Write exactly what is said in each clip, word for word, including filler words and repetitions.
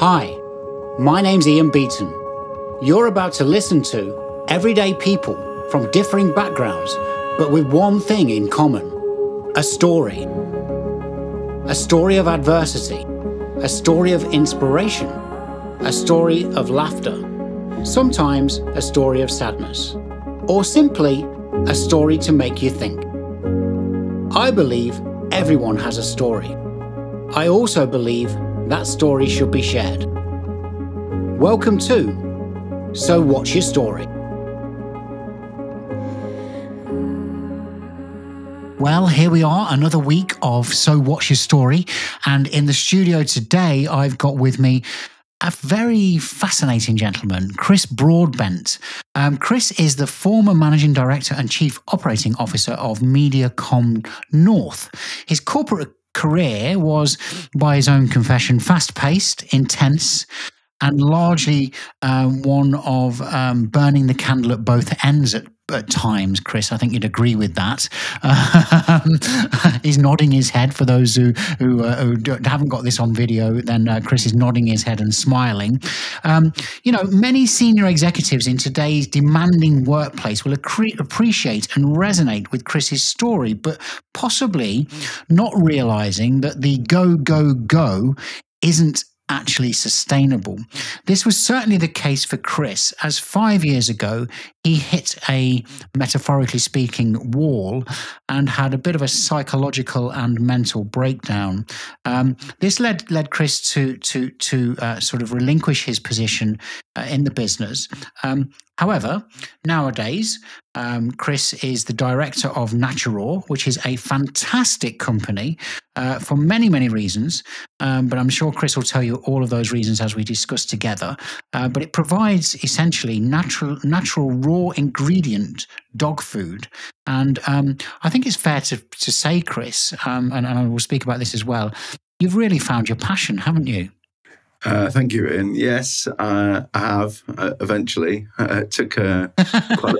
Hi, my name's Ian Beaton. You're about to listen to everyday people from differing backgrounds, but with one thing in common, a story. A story of adversity, a story of inspiration, a story of laughter, sometimes a story of sadness, or simply a story to make you think. I believe everyone has a story. I also believe that story should be shared. Welcome to So What's Your Story? Well, here we are, another week of So What's Your Story? And in the studio today, I've got with me a very fascinating gentleman, Chris Broadbent. Um, Chris is the former Managing Director and Chief Operating Officer of MediaCom North. His corporate career was, by his own confession, fast-paced, intense, and largely uh, one of um, burning the candle at both ends at At times, Chris, I think you'd agree with that. Um, he's nodding his head. For those who who, uh, who haven't got this on video, then uh, Chris is nodding his head and smiling. Um, you know, many senior executives in today's demanding workplace will accre- appreciate and resonate with Chris's story, but possibly not realizing that the go, go, go isn't actually sustainable. This was certainly the case for Chris, as five years ago, he hit a, metaphorically speaking, wall and had a bit of a psychological and mental breakdown. Um, this led led Chris to to to uh, sort of relinquish his position uh, in the business. Um, However, nowadays, um, Chris is the director of Naturaw, which is a fantastic company uh, for many, many reasons. Um, but I'm sure Chris will tell you all of those reasons as we discuss together. Uh, but it provides essentially natural, natural raw ingredient dog food. And um, I think it's fair to, to say, Chris, um, and, and I will speak about this as well, you've really found your passion, haven't you? Uh, thank you, Ian. Yes, uh, I have uh, eventually. Uh, it took uh, quite,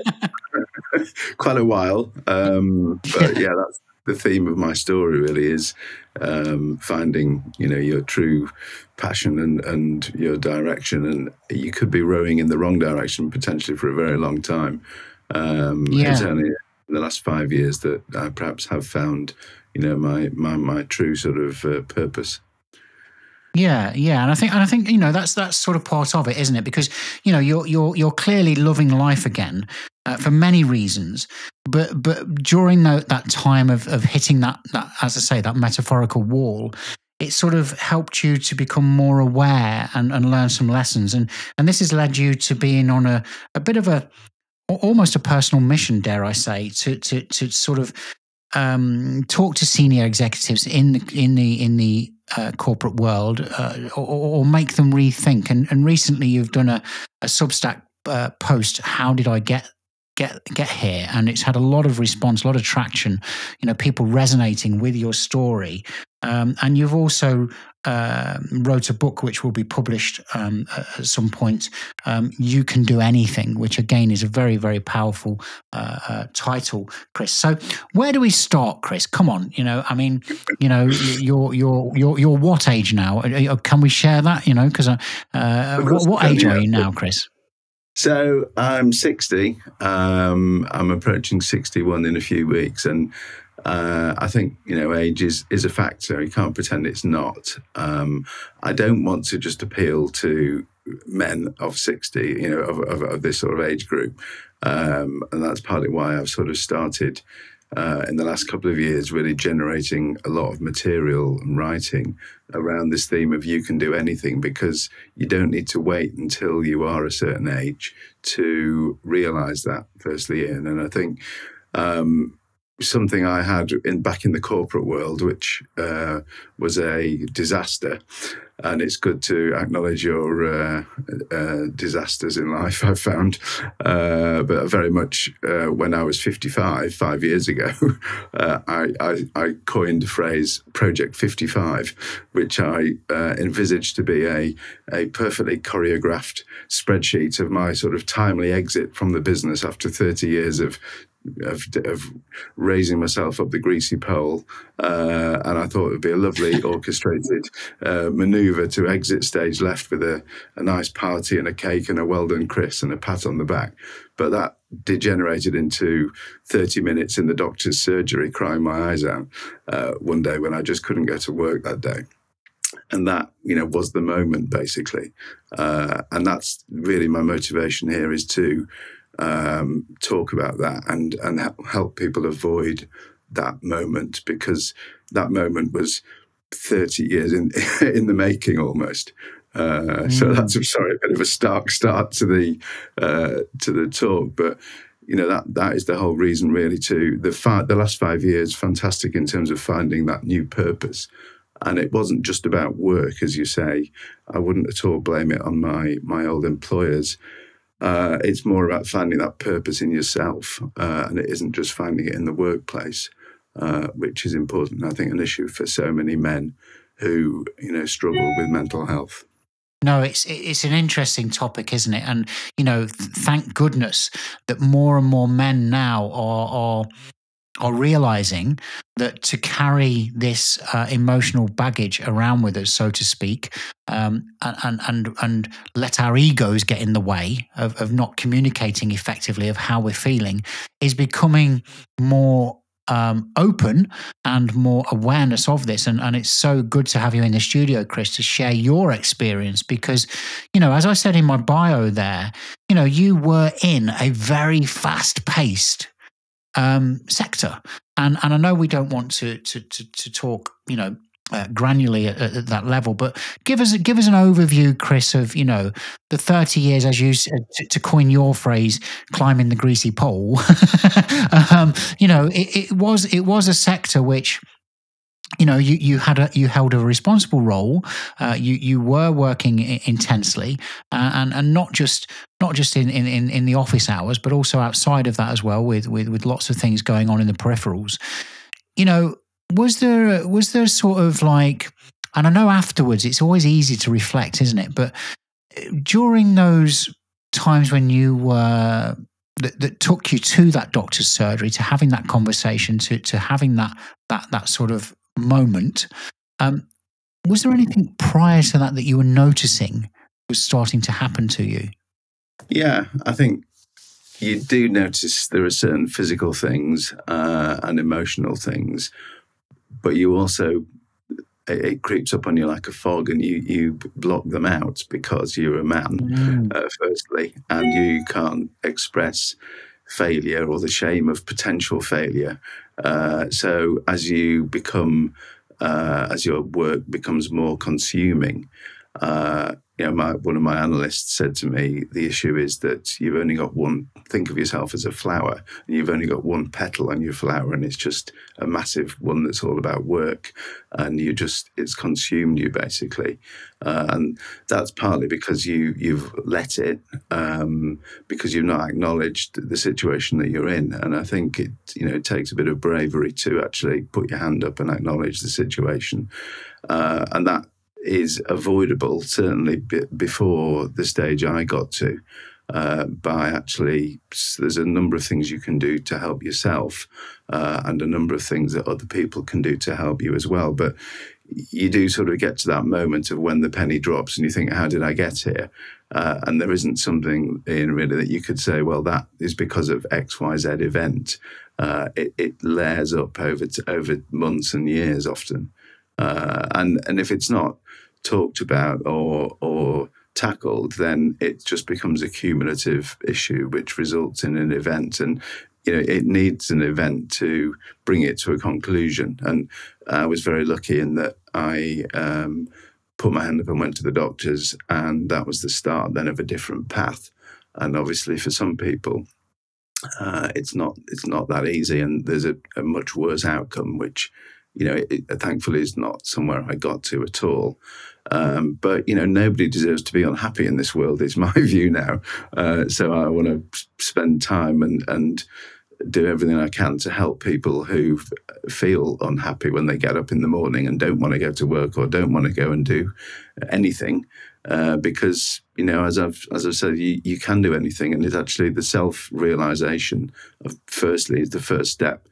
a, quite a while. Um, but yeah, that's the theme of my story really is um, finding, you know, your true passion and, and your direction. And you could be rowing in the wrong direction potentially for a very long time. Um, yeah. It's only in the last five years that I perhaps have found, you know, my, my, my true sort of uh, purpose. Yeah, yeah, and I think, and I think you know that's that's sort of part of it, isn't it? Because you know you're you're you're clearly loving life again uh, for many reasons, but but during that, that time of of hitting that, that as I say that metaphorical wall, it sort of helped you to become more aware and, and learn some lessons, and and this has led you to being on a a bit of a almost a personal mission, dare I say, to to to sort of um, talk to senior executives in the in the in the Uh, corporate world uh, or, or make them rethink. And, and recently you've done a, a Substack uh, post, How Did I Get Get Get Here? And it's had a lot of response, a lot of traction, you know, people resonating with your story. Um, and you've also uh, wrote a book which will be published um, at some point, um, You Can Do Anything, which again is a very, very powerful uh, uh, title, Chris. So where do we start, Chris? Come on, you know, I mean, you know, you're you're you're, you're what age now? Can we share that? You know, because uh, uh, what, what age are you now, Chris? So I'm sixty. Um, I'm approaching sixty-one in a few weeks, and Uh, I think, you know, age is, is a factor. You can't pretend it's not. Um, I don't want to just appeal to men of sixty, you know, of, of, of this sort of age group. Um, and that's partly why I've sort of started uh, in the last couple of years really generating a lot of material and writing around this theme of you can do anything, because you don't need to wait until you are a certain age to realise that, firstly, Ian. And I think Um, something I had in back in the corporate world, which uh, was a disaster, and it's good to acknowledge your uh, uh, disasters in life, I've found, uh, but very much uh, when I was fifty-five, five years ago, uh, I, I, I coined the phrase Project fifty-five, which I uh, envisaged to be a, a perfectly choreographed spreadsheet of my sort of timely exit from the business after thirty years of of, of raising myself up the greasy pole, uh, and I thought it would be a lovely orchestrated uh, manoeuvre to exit stage left with a, a nice party and a cake and a well done Chris and a pat on the back. But that degenerated into thirty minutes in the doctor's surgery crying my eyes out uh, one day when I just couldn't go to work that day. And that, you know, was the moment, basically. Uh, and that's really my motivation here, is to um, talk about that and, and help people avoid that moment, because that moment was thirty years in in the making almost. Uh, mm. So that's, I'm sorry, a bit of a stark start to the uh, to the talk. But, you know, that that is the whole reason, really, to the fi- the last five years, fantastic in terms of finding that new purpose. And it wasn't just about work, as you say. I wouldn't at all blame it on my my old employers. Uh, it's more about finding that purpose in yourself, uh, and it isn't just finding it in the workplace, uh, which is important. I think an issue for so many men who, you know, struggle with mental health. No, it's it's an interesting topic, isn't it? And, you know, th- thank goodness that more and more men now are are. are realizing that to carry this uh, emotional baggage around with us, so to speak, um, and, and, and let our egos get in the way of, of not communicating effectively of how we're feeling, is becoming more um, open and more awareness of this. And, and it's so good to have you in the studio, Chris, to share your experience, because, you know, as I said in my bio there, you know, you were in a very fast-paced Um, sector, and and I know we don't want to to to, to talk, you know, uh, granularly at, at that level, but give us give us an overview, Chris, of, you know, the thirty years, as you said, to, to coin your phrase, climbing the greasy pole. um, you know, it, it was it was a sector which, you know, you you had a you held a responsible role. Uh, you you were working intensely, uh, and and not just not just in, in, in the office hours, but also outside of that as well, with, with with lots of things going on in the peripherals. You know, was there was there sort of like, and I know afterwards it's always easy to reflect, isn't it? But during those times when you were that, that took you to that doctor's surgery, to having that conversation, to to having that that that sort of moment, um, was there anything prior to that that you were noticing was starting to happen to you? Yeah, I think you do notice there are certain physical things uh, and emotional things, but you also, it, it creeps up on you like a fog, and you, you block them out because you're a man, mm. uh, firstly, and you can't express failure or the shame of potential failure. Uh, so as you become, uh, as your work becomes more consuming, uh, you know, my, one of my analysts said to me, the issue is that you've only got one, think of yourself as a flower, and you've only got one petal on your flower, and it's just a massive one that's all about work, and you just, it's consumed you, basically. Uh, and that's partly because you, you've let it, um, because you've not acknowledged the situation that you're in. And I think it, you know, it takes a bit of bravery to actually put your hand up and acknowledge the situation. Uh, and that is avoidable, certainly b- before the stage I got to, uh, by actually, there's a number of things you can do to help yourself, uh, and a number of things that other people can do to help you as well. But you do sort of get to that moment of when the penny drops and you think, how did I get here? Uh, and there isn't something in really that you could say, well, that is because of X, Y, Z event. Uh, it, it layers up over, t- over months and years often. Uh, and, and if it's not talked about or or tackled, then it just becomes a cumulative issue, which results in an event. And, you know, it needs an event to bring it to a conclusion. And I was very lucky in that I um, put my hand up and went to the doctors, and that was the start then of a different path. And obviously for some people, uh, it's not it's not that easy, and there's a, a much worse outcome, which, you know, it, it, thankfully is not somewhere I got to at all. Um, but, you know, nobody deserves to be unhappy in this world is my view now. Uh, so I want to spend time and, and do everything I can to help people who feel unhappy when they get up in the morning and don't want to go to work or don't want to go and do anything, uh, because, you know, as I've as I've said, you, you can do anything, and it's actually the self-realization of firstly is the first step.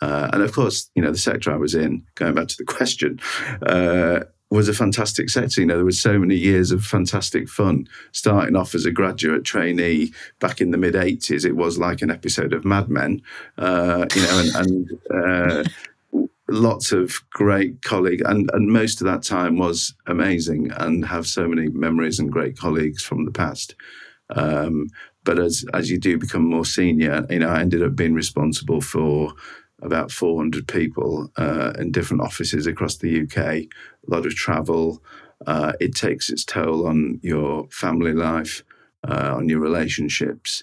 Uh, and of course, you know, the sector I was in, going back to the question, uh, was a fantastic sector. You know, there was so many years of fantastic fun. Starting off as a graduate trainee back in the mid eighties, it was like an episode of Mad Men, uh, you know, and, and uh, lots of great colleagues. And, and most of that time was amazing and have so many memories and great colleagues from the past. Um, but as, as you do become more senior, you know, I ended up being responsible for about four hundred people uh, in different offices across the U K, a lot of travel. Uh, it takes its toll on your family life, uh, on your relationships.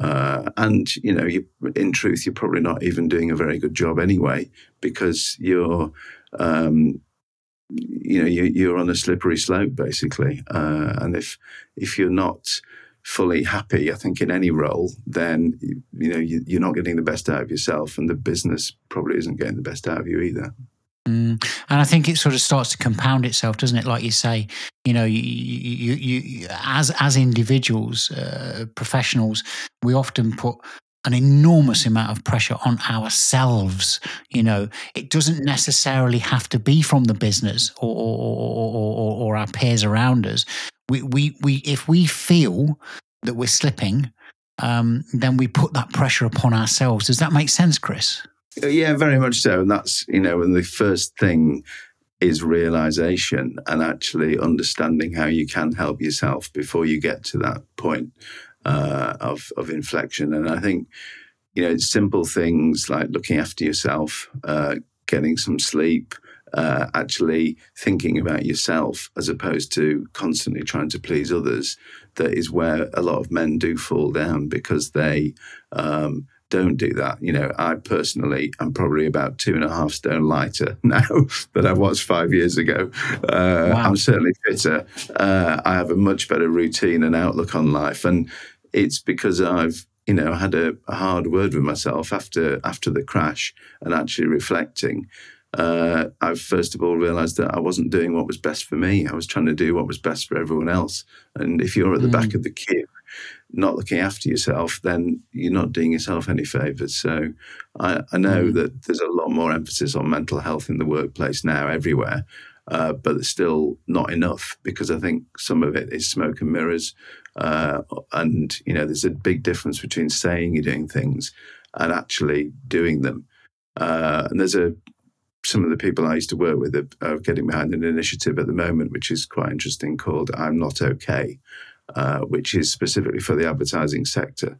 Uh, and, you know, you, in truth, you're probably not even doing a very good job anyway, because you're, um, you know, you, you're on a slippery slope, basically. Uh, and if if you're not fully happy, I think, in any role, then, you know, you, you're not getting the best out of yourself, and the business probably isn't getting the best out of you either. Mm. And I think it sort of starts to compound itself, doesn't it? Like you say, you know, you, you, you as as individuals, uh, professionals, we often put an enormous amount of pressure on ourselves. You know, it doesn't necessarily have to be from the business or or, or, or, or our peers around us. We, we, we, if we feel that we're slipping, um, then we put that pressure upon ourselves. Does that make sense, Chris? Yeah, very much so. And that's, you know, and the first thing is realization and actually understanding how you can help yourself before you get to that point uh, of, of inflection. And I think, you know, it's simple things like looking after yourself, uh, getting some sleep, Uh, actually thinking about yourself as opposed to constantly trying to please others. That is where a lot of men do fall down, because they um, don't do that. You know, I personally am probably about two and a half stone lighter now than I was five years ago. Uh, wow. I'm certainly fitter. Uh, I have a much better routine and outlook on life. And it's because I've, you know, had a, a hard word with myself after after the crash and actually reflecting. Uh, I first of all realised that I wasn't doing what was best for me. I was trying to do what was best for everyone else. And if you're at the mm. back of the queue, not looking after yourself, then you're not doing yourself any favours. So I, I know mm. that there's a lot more emphasis on mental health in the workplace now everywhere, uh, but it's still not enough, because I think some of it is smoke and mirrors. Uh, and, you know, there's a big difference between saying you're doing things and actually doing them. Uh, and there's a Some of the people I used to work with are, are getting behind an initiative at the moment, which is quite interesting, called I'm Not Okay, uh, which is specifically for the advertising sector.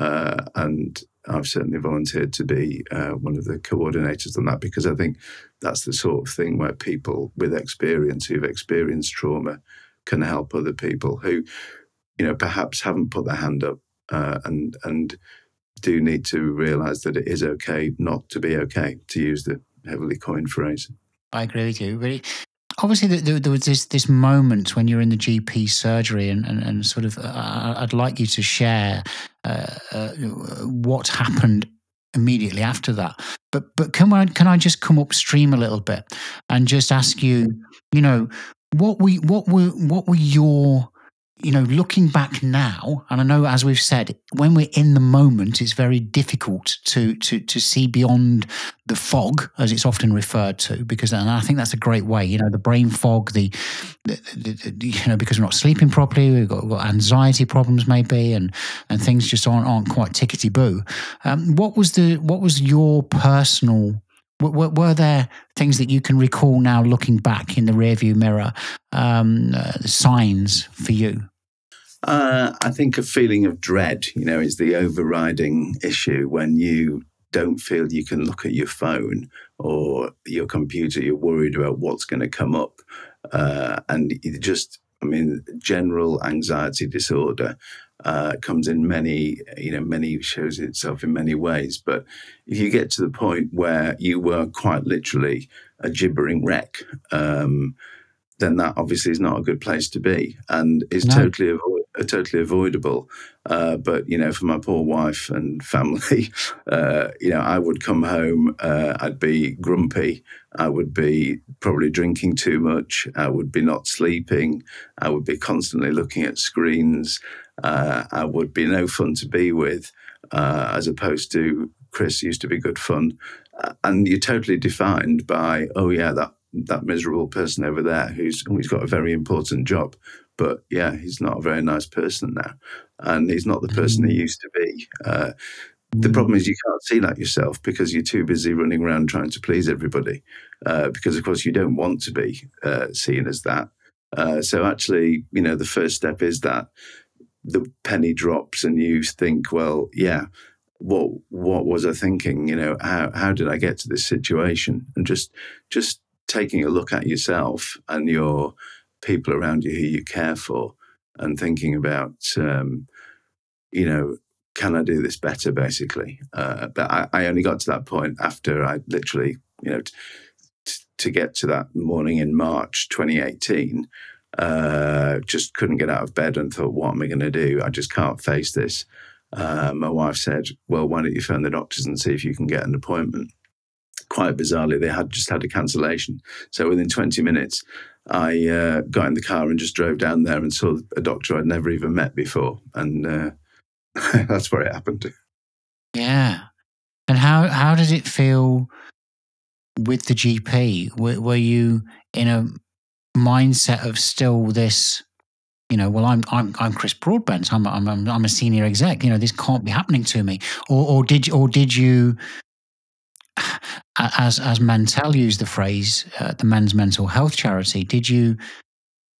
Uh, and I've certainly volunteered to be uh, one of the coordinators on that, because I think that's the sort of thing where people with experience, who've experienced trauma, can help other people who, you know, perhaps haven't put their hand up uh, and, and do need to realise that it is okay not to be okay, to use the heavily coined phrase. I agree with you. Really, obviously, there, there was this this moment when you're in the G P surgery, and and, and sort of, uh, I'd like you to share uh, uh, what happened immediately after that. But but can I can I just come upstream a little bit and just ask you, you know, what we what were what were your, you know, looking back now, and I know, as we've said, when we're in the moment, it's very difficult to to to see beyond the fog, as it's often referred to, because, and I think that's a great way, you know, the brain fog, the, the, the, the you know, because we're not sleeping properly, we've got, got anxiety problems maybe, and and things just aren't aren't quite tickety boo. Um, what was the what was your personal? Were, were there things that you can recall now, looking back in the rearview mirror, um, uh, signs for you? Uh, I think a feeling of dread, you know, is the overriding issue when you don't feel you can look at your phone or your computer. You're worried about what's going to come up. Uh, and it just, I mean, general anxiety disorder uh, comes in many, you know, many shows itself in many ways. But if you get to the point where you were quite literally a gibbering wreck, um, then that obviously is not a good place to be, and is no. totally avoid- totally avoidable. Uh, but, you know, for my poor wife and family, uh, you know, I would come home, uh, I'd be grumpy, I would be probably drinking too much, I would be not sleeping, I would be constantly looking at screens, uh, I would be no fun to be with, uh, as opposed to Chris used to be good fun. And you're totally defined by, oh, yeah, that, that miserable person over there who's, who's got a very important job. But yeah, he's not a very nice person now. And he's not the person he used to be. Uh, the problem is you can't see that yourself because you're too busy running around trying to please everybody. Uh, because, of course, you don't want to be uh, seen as that. Uh, so actually, you know, the first step is that the penny drops and you think, well, yeah, what what was I thinking? You know, how how did I get to this situation? And just just taking a look at yourself and your people around you who you care for and thinking about, um, you know, can I do this better, basically? Uh, but I, I only got to that point after I literally, you know, t- t- to get to that morning in March twenty eighteen, uh, just couldn't get out of bed and thought, what am I going to do? I just can't face this. Uh, my wife said, well, why don't you phone the doctors and see if you can get an appointment? Quite bizarrely, they had just had a cancellation. So within twenty minutes, I uh, got in the car and just drove down there and saw a doctor I'd never even met before. And uh, that's where it happened. Yeah. And how, how did it feel with the G P? Were, were you in a mindset of still this, you know, well, I'm I'm I'm Chris Broadbent. I'm I'm I'm a senior exec. You know, this can't be happening to me. Or or did or did you, as as Mantel used the phrase, uh, the men's mental health charity, did you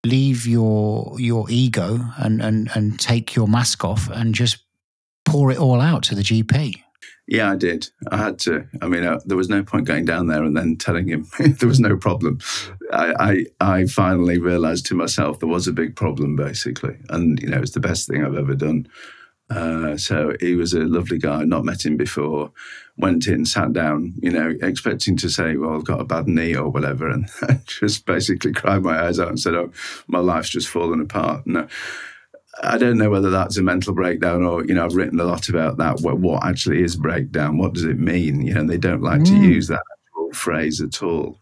leave your your ego and and and take your mask off and just pour it all out to the G P? Yeah, I did. I had to. I mean, I, there was no point going down there and then telling him there was no problem. I, I I finally realized to myself there was a big problem, basically. And, you know, it's the best thing I've ever done. Uh, so he was a lovely guy. Not met him before. Went in, sat down, you know, expecting to say, well, I've got a bad knee or whatever. And I just basically cried my eyes out and said, oh, my life's just fallen apart. No. I don't know whether that's a mental breakdown or, you know, I've written a lot about that. What, what actually is breakdown? What does it mean? You know, and they don't like mm. to use that phrase at all,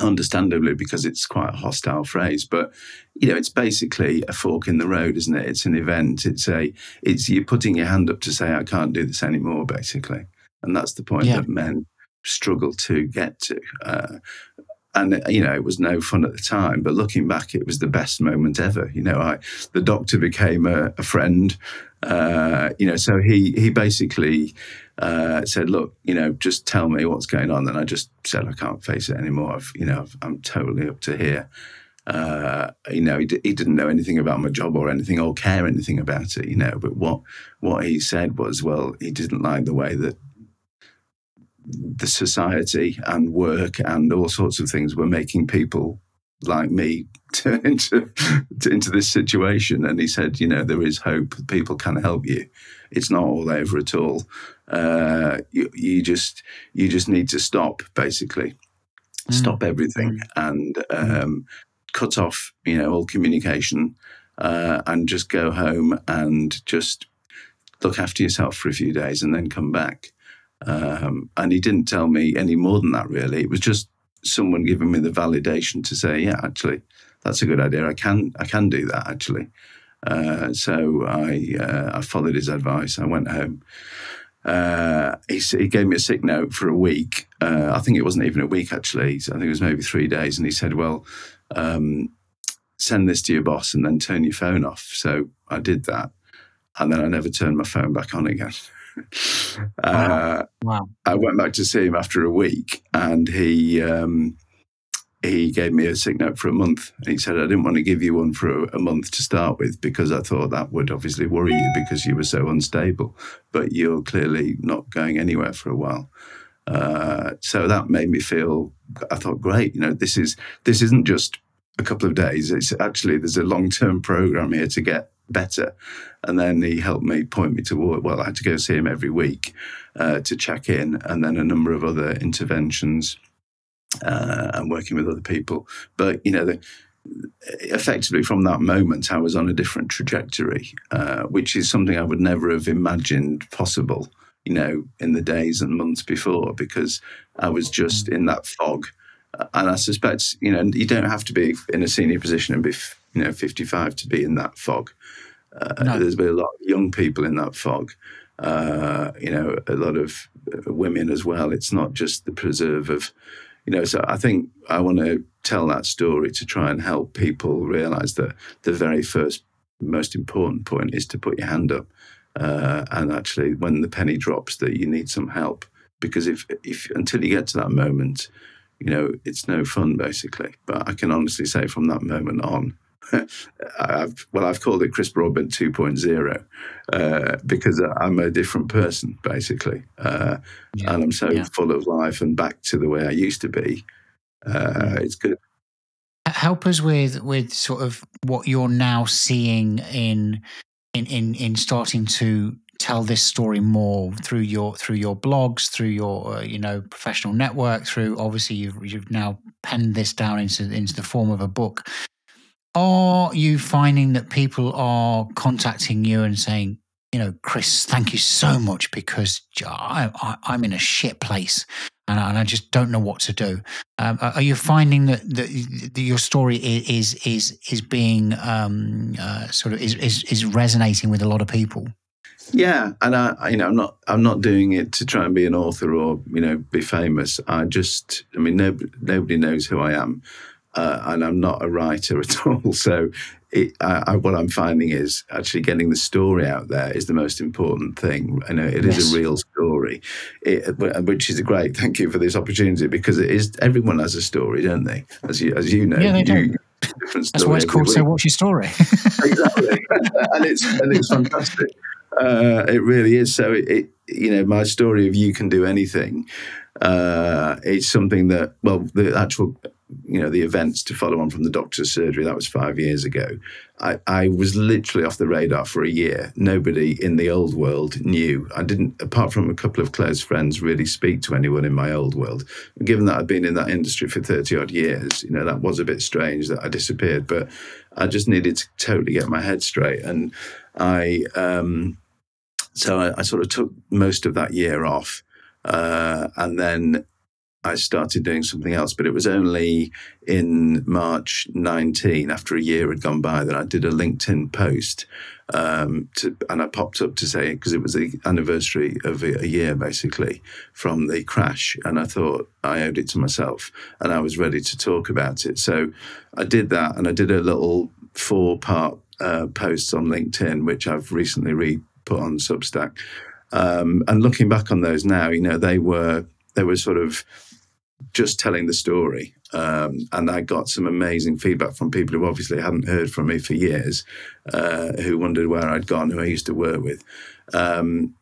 understandably, because it's quite a hostile phrase. But, you know, it's basically a fork in the road, isn't it? It's an event. It's a, it's you're putting your hand up to say, I can't do this anymore, basically. And that's the point yeah. that men struggle to get to. Uh, And, you know, it was no fun at the time, but looking back, it was the best moment ever. You know, I, the doctor became a, a friend, uh, you know, so he, he basically uh, said, look, you know, just tell me what's going on. And I just said, I can't face it anymore. I've, you know, I've, I'm totally up to here. Uh, you know, he, d- he didn't know anything about my job or anything or care anything about it, you know, but what, what he said was, well, he didn't like the way that the society and work and all sorts of things were making people like me turn into, into this situation. And he said, you know, there is hope. People can help you. It's not all over at all. Uh, you, you just, you just need to stop, basically. Mm. Stop everything and um, cut off, you know, all communication uh, and just go home and just look after yourself for a few days and then come back. Um, and he didn't tell me any more than that, really. It was just someone giving me the validation to say, yeah, actually, that's a good idea. I can I can do that, actually. Uh, so I uh, I followed his advice. I went home. Uh, he, he gave me a sick note for a week. Uh, I think it wasn't even a week, actually. I think it was maybe three days. And he said, well, um, send this to your boss and then turn your phone off. So I did that. And then I never turned my phone back on again. Uh, wow. Wow. I went back to see him after a week and he um, he gave me a sick note for a month. And he said, I didn't want to give you one for a, a month to start with because I thought that would obviously worry you because you were so unstable. But you're clearly not going anywhere for a while. Uh, so that made me feel, I thought, great, you know, this is this isn't just a couple of days. It's actually, there's a long-term program here to get better. And then he helped me point me toward, well, I had to go see him every week uh, to check in, and then a number of other interventions uh, and working with other people. But, you know, the, effectively from that moment, I was on a different trajectory, uh, which is something I would never have imagined possible, you know, in the days and months before, because I was just in that fog. And I suspect, you know, you don't have to be in a senior position and be, you know, fifty-five to be in that fog. Uh, no. There's been a lot of young people in that fog, uh, you know, a lot of women as well. It's not just the preserve of, you know, so I think I want to tell that story to try and help people realise that the very first, most important point is to put your hand up. Uh, and actually, when the penny drops, that you need some help. Because if, if until you get to that moment, you know, it's no fun, basically. But I can honestly say from that moment on, I've, well, I've called it Chris Broadbent two point oh uh, because I'm a different person, basically. Uh, yeah, and I'm so yeah. full of life and back to the way I used to be. Uh, it's good. Help us with, with sort of what you're now seeing in in, in, in starting to tell this story more through your through your blogs, through your uh, you know, professional network, through obviously you've you've now penned this down into into the form of a book. Are you finding that people are contacting you and saying, you know, Chris, thank you so much because I, I, I'm in a shit place and I, and I just don't know what to do? Um, are you finding that, that your story is is is being um, uh, sort of is, is is resonating with a lot of people? Yeah, and I, you know, I'm not, I'm not doing it to try and be an author or, you know, be famous. I just, I mean, nobody, nobody knows who I am, uh, and I'm not a writer at all. So, it, I, I, what I'm finding is actually getting the story out there is the most important thing. I know it yes. is a real story, it, which is great. Thank you for this opportunity, because it is. Everyone has a story, don't they? As you, as you know, yeah, they do. You, different story. That's why it's called "So What's Your Story?" Exactly, and it's and it's fantastic. Uh, it really is. So, it, it, you know, my story of You Can Do Anything, uh, it's something that, well, the actual, you know, the events to follow on from the doctor's surgery, that was five years ago. I, I was literally off the radar for a year. Nobody in the old world knew. I didn't, apart from a couple of close friends, really speak to anyone in my old world. Given that I'd been in that industry for thirty odd years, you know, that was a bit strange that I disappeared, but I just needed to totally get my head straight. And I, um, so I, I sort of took most of that year off, uh, and then I started doing something else. But it was only in March nineteen, after a year had gone by, that I did a LinkedIn post, um, to, and I popped up to say, because it was the anniversary of a, a year, basically, from the crash, and I thought I owed it to myself, and I was ready to talk about it. So I did that, and I did a little four-part Uh, posts on LinkedIn, which I've recently re-put on Substack. Um, and looking back on those now, you know, they were they were sort of just telling the story. Um, and I got some amazing feedback from people who obviously hadn't heard from me for years, uh, who wondered where I'd gone, who I used to work with. Um,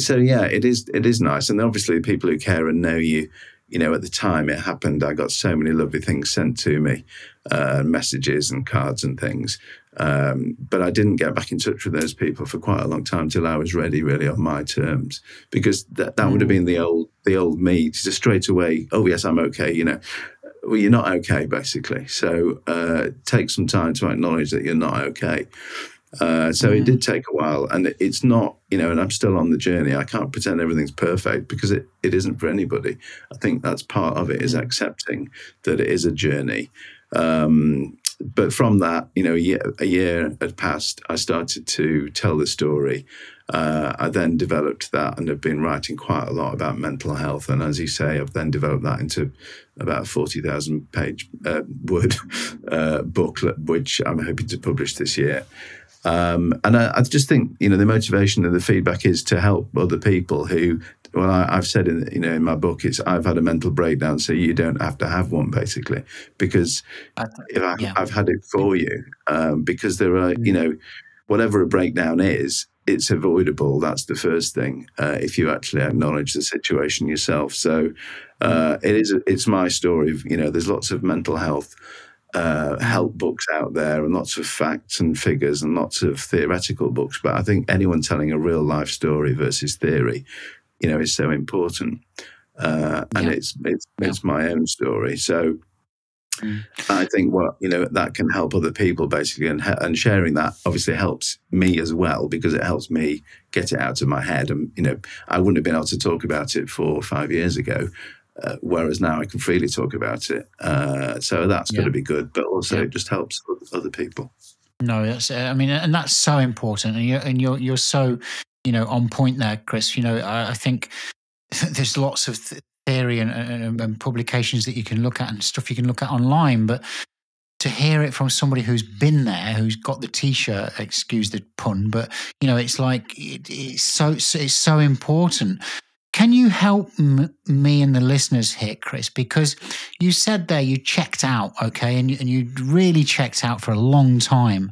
so, yeah, it is it is nice. And obviously people who care and know you, you know, at the time it happened, I got so many lovely things sent to me, uh, messages and cards and things. Um, but I didn't get back in touch with those people for quite a long time till I was ready, really, on my terms, because that, that would have been the old the old me, just straight away, oh, yes, I'm okay, you know. Well, you're not okay, basically. So uh, take some time to acknowledge that you're not okay. Uh, so mm-hmm. it did take a while, and it's not, you know, and I'm still on the journey. I can't pretend everything's perfect, because it, it isn't for anybody. I think that's part of it, is accepting that it is a journey. Um But from that, you know, a year, a year had passed. I started to tell the story. Uh, I then developed that and have been writing quite a lot about mental health. And as you say, I've then developed that into about a forty thousand page uh, word uh, booklet, which I'm hoping to publish this year. Um, and I, I just think, you know, the motivation and the feedback is to help other people who, well, I, I've said, in, you know, in my book, it's I've had a mental breakdown, so you don't have to have one, basically, because I th- if I, yeah. I've had it for you, um, because there are, you know, whatever a breakdown is, it's avoidable. That's the first thing, uh, if you actually acknowledge the situation yourself. So uh, it is, it's my story. You know, there's lots of mental health Uh, help books out there, and lots of facts and figures, and lots of theoretical books. But I think anyone telling a real life story versus theory, you know, is so important. Uh, and yeah. it's it's, yeah. it's my own story. So Mm. I think what, you know, that can help other people basically, and and sharing that obviously helps me as well, because it helps me get it out of my head. And, you know, I wouldn't have been able to talk about it four or five years ago, uh, whereas now I can freely talk about it. Uh, so that's yeah. going to be good, but also yeah. it just helps other people. No, that's, I mean, and that's so important. And you're, and you're, you're so, you know, on point there, Chris. You know, I, I think there's lots of th- theory and, and, and publications that you can look at and stuff you can look at online, but to hear it from somebody who's been there, who's got the T-shirt, excuse the pun, but, you know, it's like, it, it's so it's so important. Can you help m- me and the listeners here, Chris? Because you said there you checked out, okay, and, and you really checked out for a long time.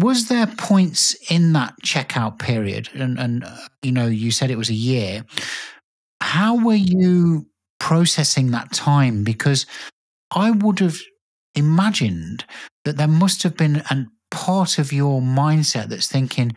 Was there points in that checkout period, and, and uh, you know, you said it was a year, how were you processing that time? Because I would have imagined that there must have been a part of your mindset that's thinking,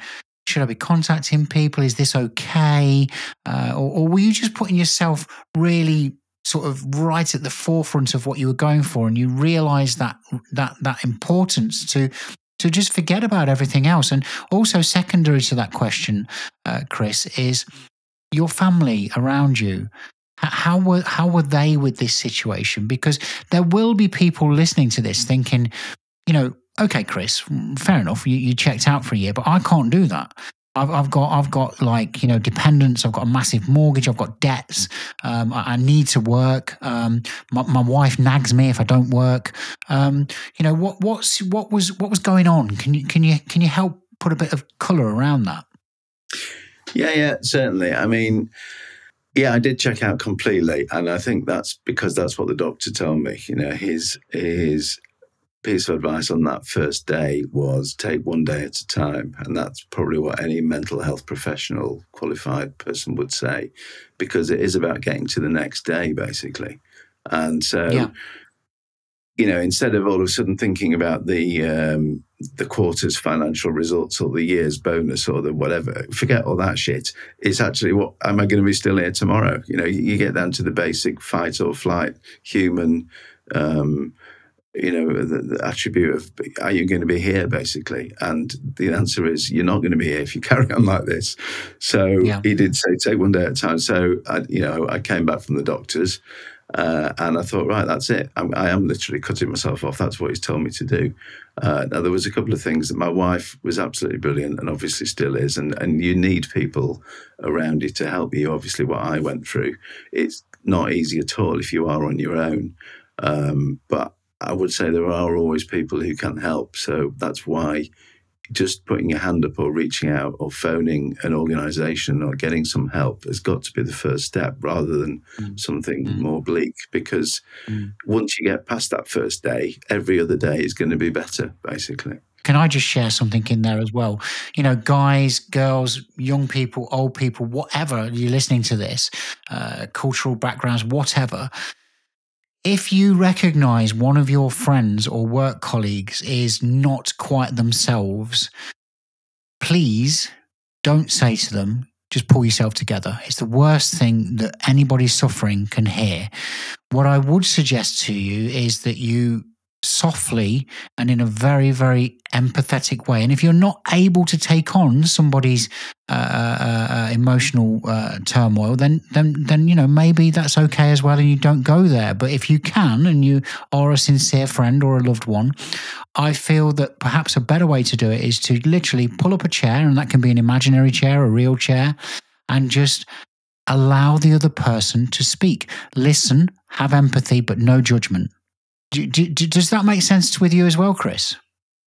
should I be contacting people? Is this okay? Uh, or, or were you just putting yourself really sort of right at the forefront of what you were going for, and you realised that that that importance to to just forget about everything else? And also secondary to that question, uh, Chris, is your family around you. How were how were they with this situation? Because there will be people listening to this thinking, you know, okay, Chris, fair enough. You, you checked out for a year, but I can't do that. I've, I've got I've got like, you know, dependents. I've got a massive mortgage. I've got debts. Um, I, I need to work. Um, my, my wife nags me if I don't work. Um, you know, what what's what was what was going on? Can you can you can you help put a bit of colour around that? Yeah, yeah, certainly. I mean, yeah, I did check out completely, and I think that's because that's what the doctor told me. You know, his his piece of advice on that first day was take one day at a time, and that's probably what any mental health professional, qualified person would say, because it is about getting to the next day, basically. And so, yeah. you know, instead of all of a sudden thinking about the um, the quarter's financial results or the year's bonus or the whatever, forget all that shit. It's actually, what am I going to be still here tomorrow? You know, you get down to the basic fight or flight human, um, you know, the, the attribute of, are you going to be here, basically? And the answer is, you're not going to be here if you carry on like this. So yeah. he did say, take one day at a time. So, I, you know, I came back from the doctors. Uh, and I thought, right, that's it. I'm, I am literally cutting myself off. That's what he's told me to do. Uh, now, there was a couple of things that my wife was absolutely brilliant, and obviously still is. And, and you need people around you to help you. Obviously, what I went through, it's not easy at all if you are on your own. Um, but I would say there are always people who can help. So that's why just putting your hand up or reaching out or phoning an organisation or getting some help has got to be the first step, rather than mm. something mm. more bleak, because mm. once you get past that first day, every other day is going to be better, basically. Can I just share something in there as well? You know, guys, girls, young people, old people, whatever, you're listening to this, uh, cultural backgrounds, whatever. If you recognize one of your friends or work colleagues is not quite themselves, please don't say to them, just pull yourself together. It's the worst thing that anybody suffering can hear. What I would suggest to you is that you softly and in a very, very empathetic way. And if you're not able to take on somebody's uh, uh, uh, emotional uh, turmoil, then, then, then, you know, maybe that's okay as well, and you don't go there. But if you can, and you are a sincere friend or a loved one, I feel that perhaps a better way to do it is to literally pull up a chair, and that can be an imaginary chair, a real chair, and just allow the other person to speak. Listen, have empathy, but no judgment. Do, do, does that make sense with you as well, Chris?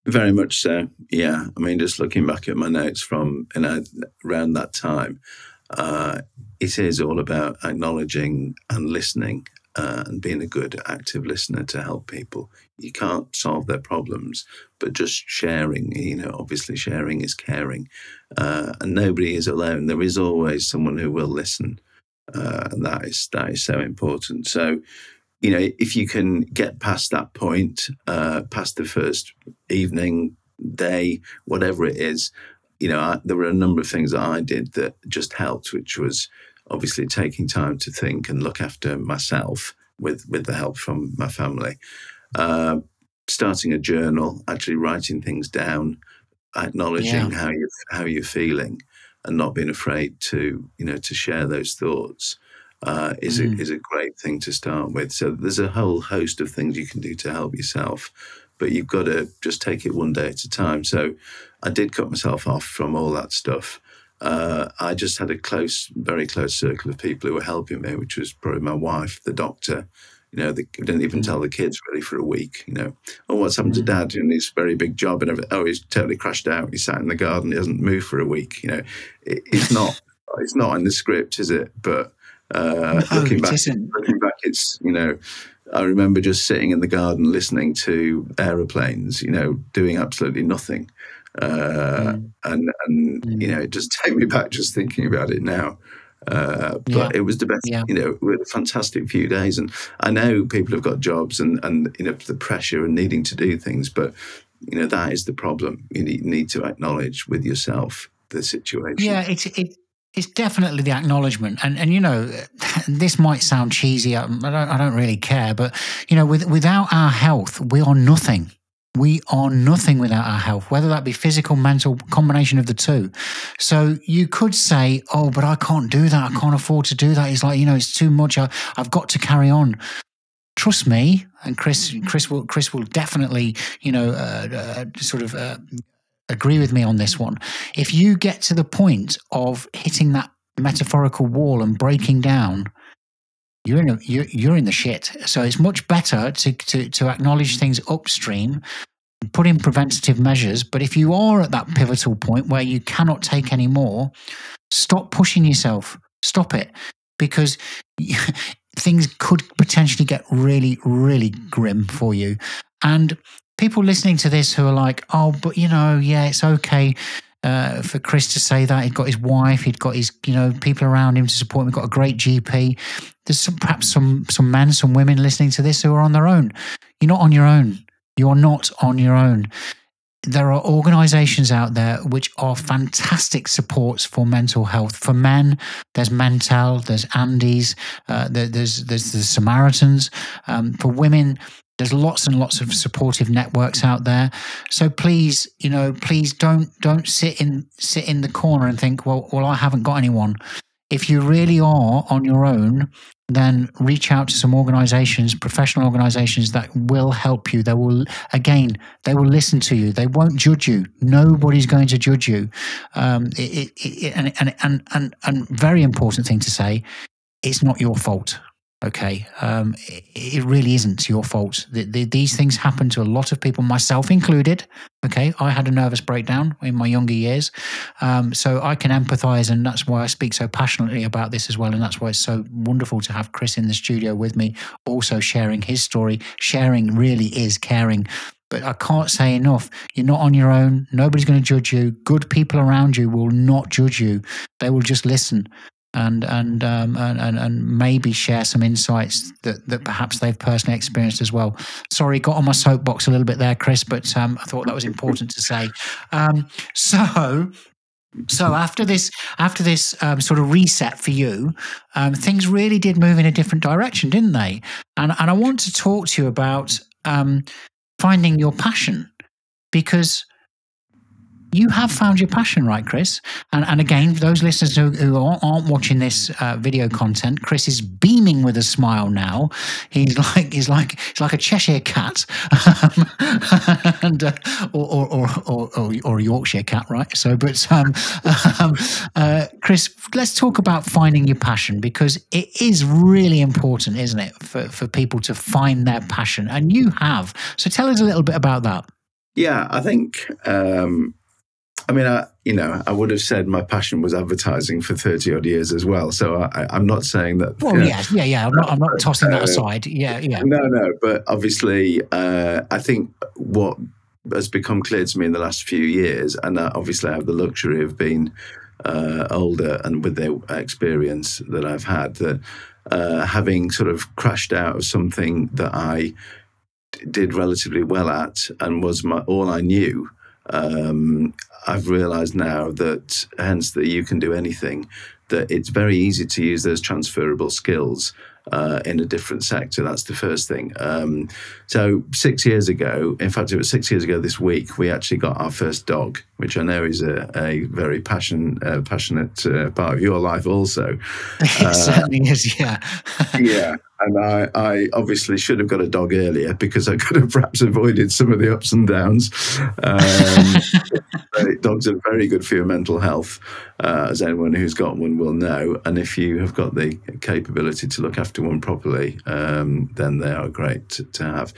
Very much so, yeah. I mean, just looking back at my notes from you know, around that time, uh, it is all about acknowledging and listening uh, and being a good active listener to help people. You can't solve their problems, but just sharing, you know, obviously sharing is caring. Uh, and nobody is alone. There is always someone who will listen. Uh, and that is that is so important. So, you know, if you can get past that point, uh, past the first evening, day, whatever it is, you know, I, there were a number of things that I did that just helped, which was obviously taking time to think and look after myself with, with the help from my family. uh, starting a journal, actually writing things down, acknowledging yeah. how you how you're feeling, and not being afraid to you know to share those thoughts uh, is mm. a, is a great thing to start with. So there's a whole host of things you can do to help yourself, but you've got to just take it one day at a time. So I did cut myself off from all that stuff. Uh, I just had a close, very close circle of people who were helping me, which was probably my wife, the doctor. You know, they didn't even tell the kids really for a week, you know. Oh, what's happened to Dad? And his very big job and everything. Oh, he's totally crashed out. He sat in the garden. He hasn't moved for a week, you know. It, it's not it's not in the script, is it? But uh, no, looking back, looking back, it's, you know, I remember just sitting in the garden listening to aeroplanes, you know, doing absolutely nothing. Uh, mm. And, and mm. you know, it just take me back just thinking about it now. Uh, but yeah. it was the best, yeah. you know, it was a fantastic few days. And I know people have got jobs and, and, you know, the pressure and needing to do things. But, you know, that is the problem. You need to acknowledge with yourself the situation. Yeah, it's, it, it's definitely the acknowledgement. And, and, you know, this might sound cheesy. I don't, I don't really care. But, you know, with, without our health, we are nothing. We are nothing without our health, whether that be physical, mental, combination of the two. So you could say, oh, but I can't do that. I can't afford to do that. It's like, you know, it's too much. I, I've got to carry on. Trust me, and Chris Chris will, Chris will definitely, you know, uh, uh, sort of uh, agree with me on this one. If you get to the point of hitting that metaphorical wall and breaking down, You're in, a, you're, you're in the shit. So it's much better to, to, to acknowledge things upstream, put in preventative measures. But if you are at that pivotal point where you cannot take any more, stop pushing yourself. Stop it. Because things could potentially get really, really grim for you. And people listening to this who are like, oh, but you know, yeah, it's okay. Uh, for Chris to say that he'd got his wife, he'd got his, you know, people around him to support him. We've got a great G P. There's some, perhaps some some men, some women listening to this who are on their own. You're not on your own. You're not on your own. There are organisations out there which are fantastic supports for mental health for men. There's Mantel, there's Andy's, uh, there, there's there's the Samaritans. Um, for women, there's lots and lots of supportive networks out there. So please, you know, please don't don't sit in sit in the corner and think, well, well, I haven't got anyone. If you really are on your own, then reach out to some organizations, professional organizations that will help you. They will, again, they will listen to you. They won't judge you. Nobody's going to judge you. Um, it, it, it, and, and, and, and, and very important thing to say, it's not your fault. Okay, um, it, it really isn't your fault. The, the, these things happen to a lot of people, myself included. Okay, I had a nervous breakdown in my younger years. Um, so I can empathize, and that's why I speak so passionately about this as well. And that's why it's so wonderful to have Chris in the studio with me, also sharing his story. Sharing really is caring. But I can't say enough. You're not on your own. Nobody's going to judge you. Good people around you will not judge you. They will just listen. And and, um, and and maybe share some insights that, that perhaps they've personally experienced as well. Sorry, got on my soapbox a little bit there, Chris, but um, I thought that was important to say. Um, so so after this after this um, sort of reset for you, um, things really did move in a different direction, didn't they? And and I want to talk to you about um, finding your passion, because you have found your passion, right, Chris? And, and again, for those listeners who, who aren't watching this uh, video content, Chris is beaming with a smile now. He's like he's like he's like a Cheshire cat, um, and uh, or, or, or or or a Yorkshire cat, right? So, but um, um, uh, Chris, let's talk about finding your passion, because it is really important, isn't it, for for people to find their passion? And you have. So, tell us a little bit about that. Yeah, I think. Um... I mean, I, you know, I would have said my passion was advertising for thirty odd years as well. So I, I'm not saying that. Well, you know, yeah, yeah, yeah. I'm not, I'm not tossing uh, that aside. Yeah, yeah. No, no. But obviously, uh, I think what has become clear to me in the last few years, and I obviously I have the luxury of being uh, older and with the experience that I've had, that uh, having sort of crashed out of something that I d- did relatively well at and was my, all I knew. Um, I've realised now that, hence the You Can Do Anything, that it's very easy to use those transferable skills uh, in a different sector. That's the first thing. Um, so six years ago, in fact, it was six years ago this week, we actually got our first dog, which I know is a, a very passion, uh, passionate uh, part of your life also. It uh, certainly is, yeah. Yeah. And I, I obviously should have got a dog earlier because I could have perhaps avoided some of the ups and downs. Um, dogs are very good for your mental health, uh, as anyone who's got one will know. And if you have got the capability to look after one properly, um, then they are great to, to have.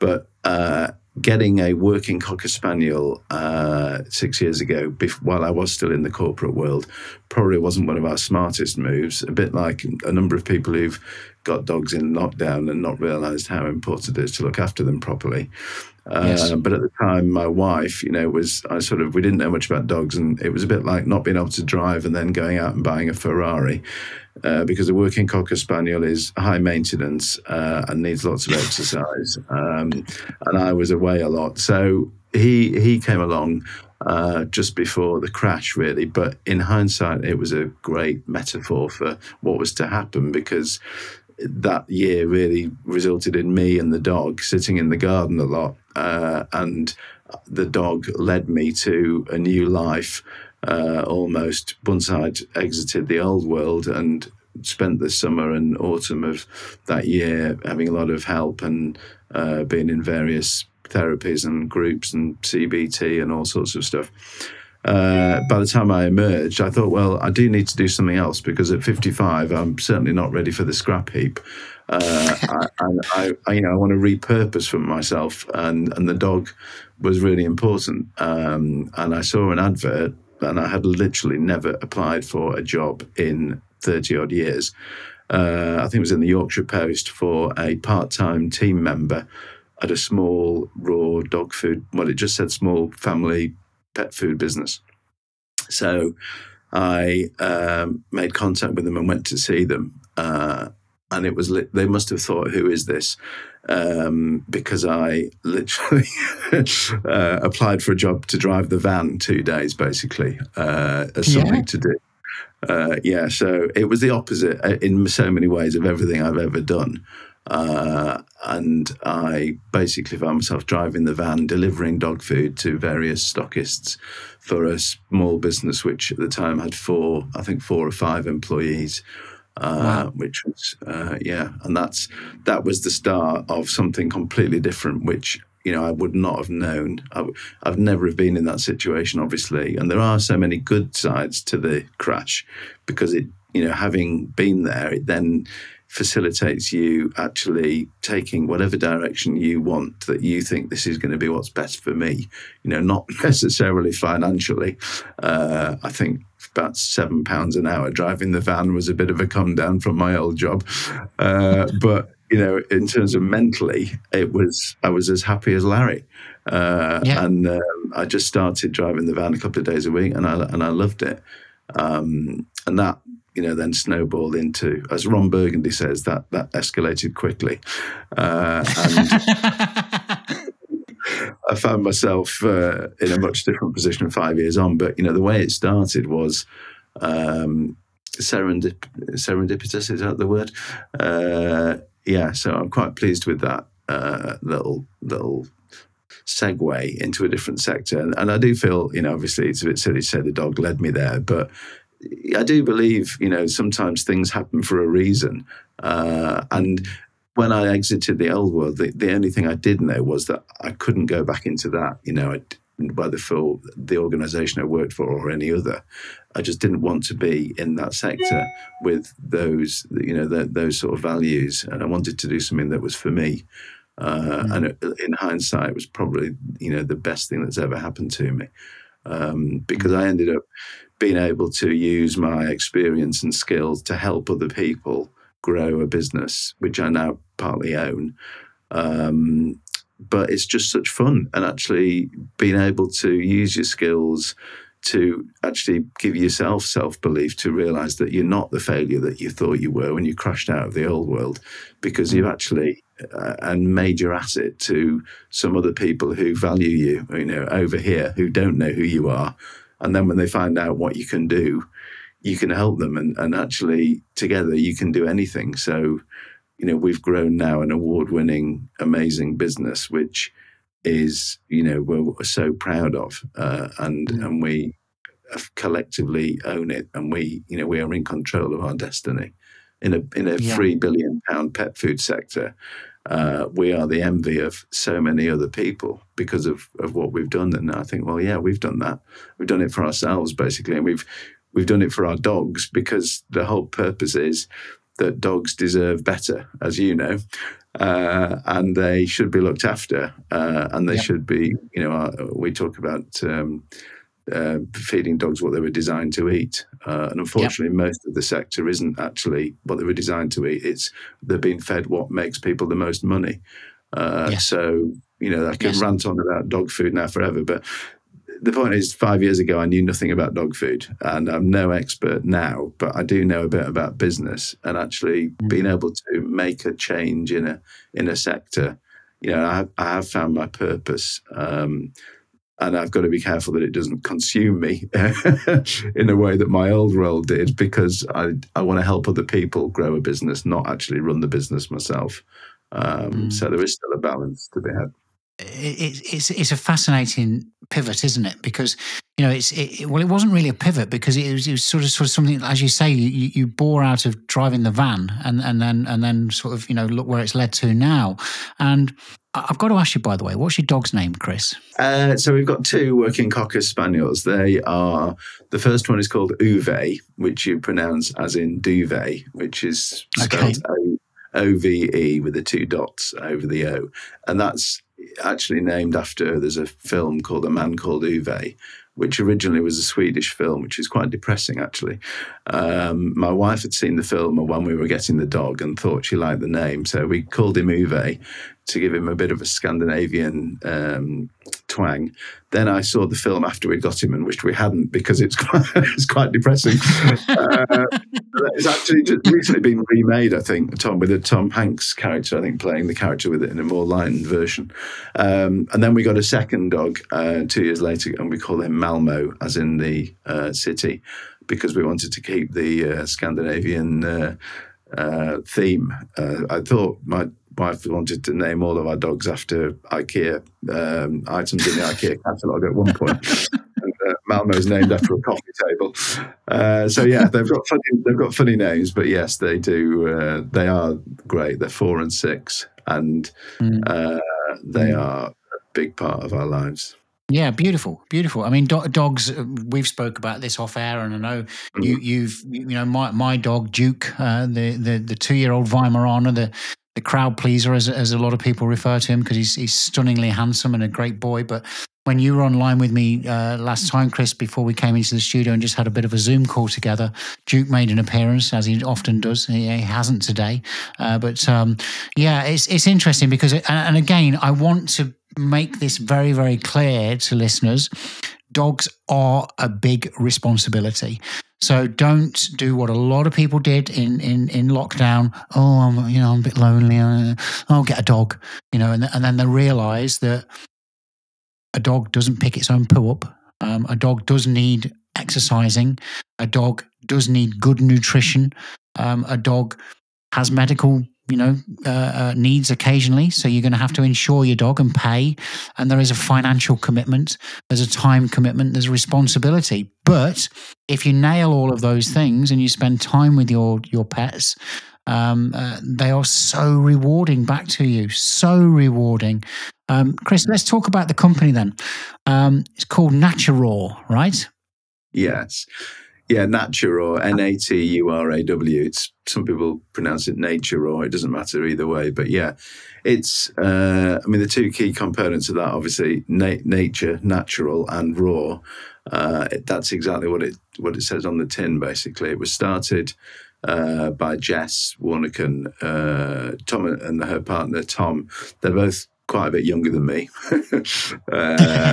But uh, getting a working Cocker Spaniel uh, six years ago, bef- while I was still in the corporate world, probably wasn't one of our smartest moves. A bit like a number of people who've got dogs in lockdown and not realised how important it is to look after them properly. Uh, yes. But at the time, my wife, you know, was, I sort of, we didn't know much about dogs, and it was a bit like not being able to drive and then going out and buying a Ferrari, uh, because a working Cocker Spaniel is high maintenance uh, and needs lots of exercise. Um, and I was away a lot. So he he came along Uh, just before the crash, really. But in hindsight, it was a great metaphor for what was to happen, because that year really resulted in me and the dog sitting in the garden a lot. Uh, and the dog led me to a new life, uh, almost, once I'd exited the old world and spent the summer and autumn of that year having a lot of help and uh, being in various therapies and groups and C B T and all sorts of stuff. Uh, by the time I emerged, I thought, well, I do need to do something else, because at fifty-five, I'm certainly not ready for the scrap heap. Uh, I, I, I, you know, I want to repurpose for myself, and, and the dog was really important. Um, and I saw an advert, and I had literally never applied for a job in thirty odd years. Uh, I think it was in the Yorkshire Post for a part-time team member at a small raw dog food, well, it just said small family pet food business. So I um, made contact with them and went to see them. Uh, and it was, li- they must have thought, who is this? Um, because I literally uh, applied for a job to drive the van two days, basically, uh, as something yeah. to do. Uh, yeah, so it was the opposite in so many ways of everything I've ever done. Uh, and I basically found myself driving the van, delivering dog food to various stockists for a small business, which at the time had four, I think four or five employees, uh, wow. which was, uh, yeah. And that's, that was the start of something completely different, which, you know, I would not have known. I w- I've never have been in that situation, obviously. And there are so many good sides to the crash, because it, you know, having been there, it then facilitates you actually taking whatever direction you want, that you think this is going to be what's best for me, you know, not necessarily financially. Uh, I think about seven pounds an hour driving the van was a bit of a come down from my old job. Uh, but, you know, in terms of mentally, it was, I was as happy as Larry. Uh, yeah. And um, I just started driving the van a couple of days a week, and I, and I loved it. Um, and that, you know, then snowballed into, as Ron Burgundy says, that that escalated quickly. Uh, and I found myself uh, in a much different position five years on. But, you know, the way it started was um, serendip- serendipitous, is that the word? Uh, yeah, so I'm quite pleased with that uh, little little... segue into a different sector. And, and I do feel, you know, obviously it's a bit silly to say the dog led me there, but I do believe, you know, sometimes things happen for a reason. Uh, and when I exited the old world, the, the only thing I did know was that I couldn't go back into that, you know, whether for the organisation I worked for or any other. I just didn't want to be in that sector with those, you know, the, those sort of values. And I wanted to do something that was for me. Uh, and it, in hindsight, it was probably, you know, the best thing that's ever happened to me, um, because I ended up being able to use my experience and skills to help other people grow a business, which I now partly own. Um, but it's just such fun, and actually being able to use your skills to actually give yourself self-belief, to realise that you're not the failure that you thought you were when you crashed out of the old world, because you've actually uh, a major asset to some other people who value you, you know, over here, who don't know who you are. And then when they find out what you can do, you can help them. And, and actually together you can do anything. So you know, we've grown now an award-winning, amazing business, which is, you know, we're so proud of, uh, and mm. and we collectively own it, and we, you know, we are in control of our destiny. In a in a yeah. three billion pound pet food sector, uh, we are the envy of so many other people because of of what we've done. And I think, well, yeah, we've done that. We've done it for ourselves, basically, and we've we've done it for our dogs, because the whole purpose is that dogs deserve better, as you know, uh, and they should be looked after, uh, and they yep. should be. You know, our, we talk about um, uh, feeding dogs what they were designed to eat, uh, and unfortunately, yep. most of the sector isn't actually what they were designed to eat. It's they're being fed what makes people the most money. Uh, yes. So you know, I can yes. rant on about dog food now forever, but. The point is, five years ago, I knew nothing about dog food, and I'm no expert now, but I do know a bit about business and actually mm-hmm. being able to make a change in a in a sector. You know, I have, I have found my purpose, um, and I've got to be careful that it doesn't consume me in a way that my old role did, because I, I want to help other people grow a business, not actually run the business myself. Um, mm. So there is still a balance to be had. It, it's it's a fascinating pivot, isn't it? Because you know it's it, it, well, it wasn't really a pivot, because it was, it was sort of sort of something, as you say, you, you bore out of driving the van, and and then and then sort of you know look where it's led to now. And I've got to ask you, by the way, what's your dog's name, Chris? Uh, so we've got two working cocker spaniels. They are the first one is called Uwe, which you pronounce as in duvet, which is spelled okay. O V E with the two dots over the O, and that's actually named after, there's a film called A Man Called Uwe, which originally was a Swedish film, which is quite depressing, actually. Um, my wife had seen the film when we were getting the dog and thought she liked the name, so we called him Uwe to give him a bit of a Scandinavian um, twang. Then I saw the film after we got him and wished we hadn't, because it's quite, it's quite depressing. uh, it's actually just recently been remade, I think, Tom, with a Tom Hanks character, I think, playing the character with it in a more lightened version. Um, and then we got a second dog uh, two years later, and we call him Malmo, as in the uh, city, because we wanted to keep the uh, Scandinavian uh, uh, theme. Uh, I thought my wife wanted to name all of our dogs after IKEA um, items in the IKEA catalogue at one point. And, uh, Malmo is named after a coffee table. Uh, so yeah, they've got funny, they've got funny names, but yes, they do. Uh, they are great. They're four and six, and uh, they are a big part of our lives. Yeah, beautiful, beautiful. I mean, do- dogs. We've spoke about this off air, and I know you, you've, you know, my my dog Duke, uh, the the the two year old Weimaraner, the the crowd pleaser, as as a lot of people refer to him, because he's he's stunningly handsome and a great boy. But when you were online with me uh, last time, Chris, before we came into the studio and just had a bit of a Zoom call together, Duke made an appearance, as he often does. He, he hasn't today, uh, but um, yeah, it's it's interesting because, it, and again, I want to make this very, very clear to listeners. Dogs are a big responsibility. So don't do what a lot of people did in, in, in lockdown. Oh, I'm, you know, I'm a bit lonely. I'll get a dog, you know, and, and then they realize that a dog doesn't pick its own poo up. Um, a dog does need exercising. A dog does need good nutrition. Um, a dog has medical you know, uh, uh, needs occasionally. So you're going to have to insure your dog and pay. And there is a financial commitment. There's a time commitment. There's a responsibility. But if you nail all of those things and you spend time with your, your pets, um, uh, they are so rewarding back to you. So rewarding. Um, Chris, let's talk about the company then. Um, it's called Naturaw, right? Yes. Yeah, Naturaw, N A T U R A W. It's, some people pronounce it Naturaw. It doesn't matter either way. But yeah, it's, uh, I mean, the two key components of that, obviously, na- nature, natural, and raw. Uh, it, that's exactly what it what it says on the tin, basically. It was started uh, by Jess Warnock and uh, Tom and her partner, Tom. They're both quite a bit younger than me. uh,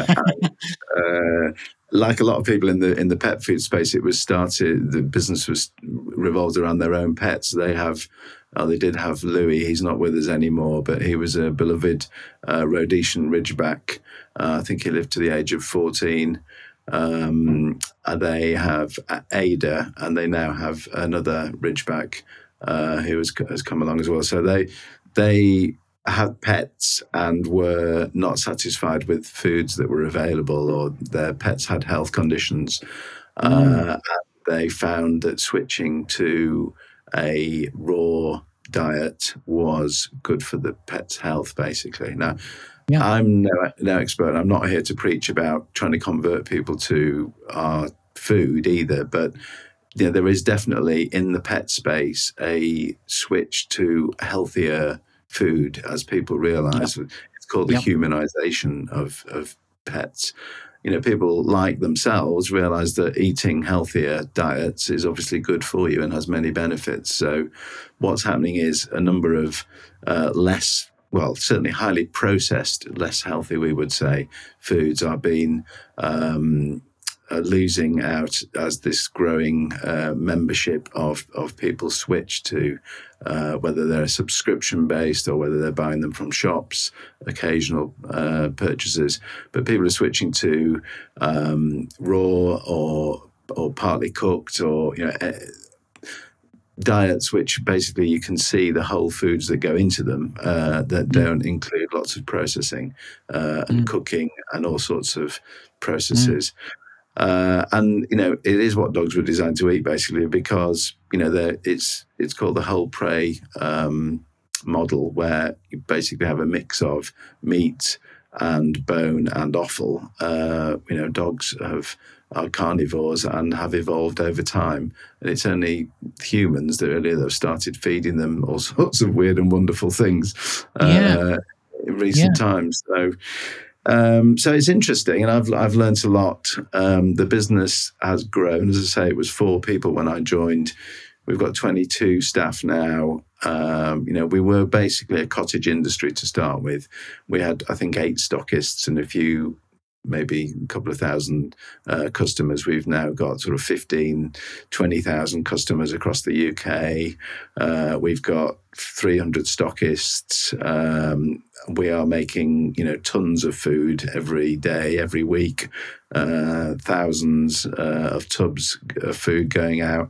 and, uh, Like a lot of people in the in the pet food space, it was started. The business was revolved around their own pets. They have, oh, they did have Louis. He's not with us anymore, but he was a beloved uh, Rhodesian Ridgeback. Uh, I think he lived to the age of fourteen. Um, they have Ada, and they now have another Ridgeback uh, who has, has come along as well. So they they had pets and were not satisfied with foods that were available, or their pets had health conditions. Uh, mm. They found that switching to a raw diet was good for the pet's health, basically. Now, yeah. I'm no, no expert. I'm not here to preach about trying to convert people to our food either, but you know, there is definitely in the pet space a switch to healthier food as people realize. Yep. It's called the yep. humanization of, of pets. You know, people like themselves realize that eating healthier diets is obviously good for you and has many benefits. So what's happening is a number of uh, less, well, certainly highly processed, less healthy, we would say, foods are being um, are losing out as this growing uh, membership of, of people switch to uh, whether they're subscription-based or whether they're buying them from shops, occasional uh, purchases. But people are switching to um, raw or or partly cooked or, you know, eh, diets which basically you can see the whole foods that go into them uh, that mm. don't include lots of processing uh, and mm. cooking and all sorts of processes. Mm. Uh, and, you know, it is what dogs were designed to eat, basically, because, you know, it's it's called the whole prey um, model, where you basically have a mix of meat and bone and offal. Uh, you know, dogs have are carnivores and have evolved over time. And it's only humans that really have started feeding them all sorts of weird and wonderful things uh, yeah. in recent yeah. times. So... Um, so it's interesting, and I've I've learned a lot. Um, the business has grown. As I say, it was four people when I joined. We've got twenty-two staff now. Um, you know, we were basically a cottage industry to start with. We had, I think, eight stockists and a few, maybe a couple of thousand uh, customers. We've now got sort of fifteen, twenty thousand customers across the U K. Uh, we've got three hundred stockists. Um, we are making, you know, tons of food every day, every week, uh, thousands uh, of tubs of food going out.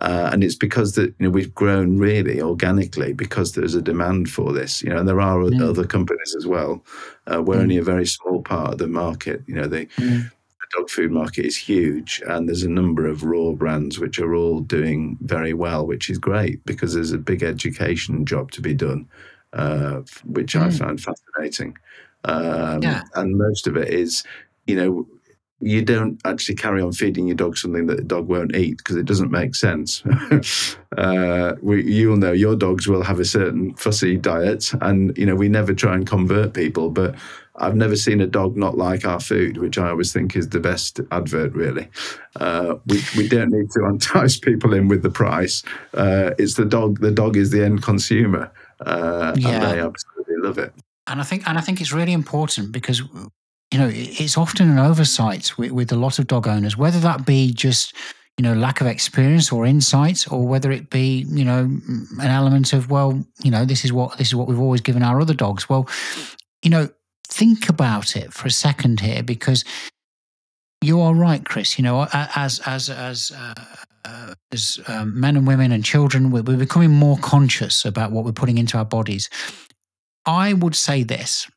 Uh, and it's because that, you know, we've grown really organically because there's a demand for this, you know, and there are mm. other companies as well. Uh, we're mm. only a very small part of the market. You know, the, mm. the dog food market is huge, and there's a number of raw brands which are all doing very well, which is great because there's a big education job to be done, uh, which mm. I found fascinating. Um, yeah. And most of it is, you know, you don't actually carry on feeding your dog something that the dog won't eat because it doesn't make sense. uh, we, you'll know your dogs will have a certain fussy diet, and, you know, we never try and convert people, but I've never seen a dog not like our food, which I always think is the best advert, really. Uh, we, we don't need to entice people in with the price. Uh, it's the dog. The dog is the end consumer, uh, yeah. and they absolutely love it. And I think, and I think it's really important because, you know, it's often an oversight with, with a lot of dog owners, whether that be just, you know, lack of experience or insights, or whether it be, you know, an element of, well, you know, this is what this is what we've always given our other dogs. Well, you know, think about it for a second here, because you are right, Chris. You know, as as as uh, uh, as um, men and women and children, we're, we're becoming more conscious about what we're putting into our bodies. I would say this.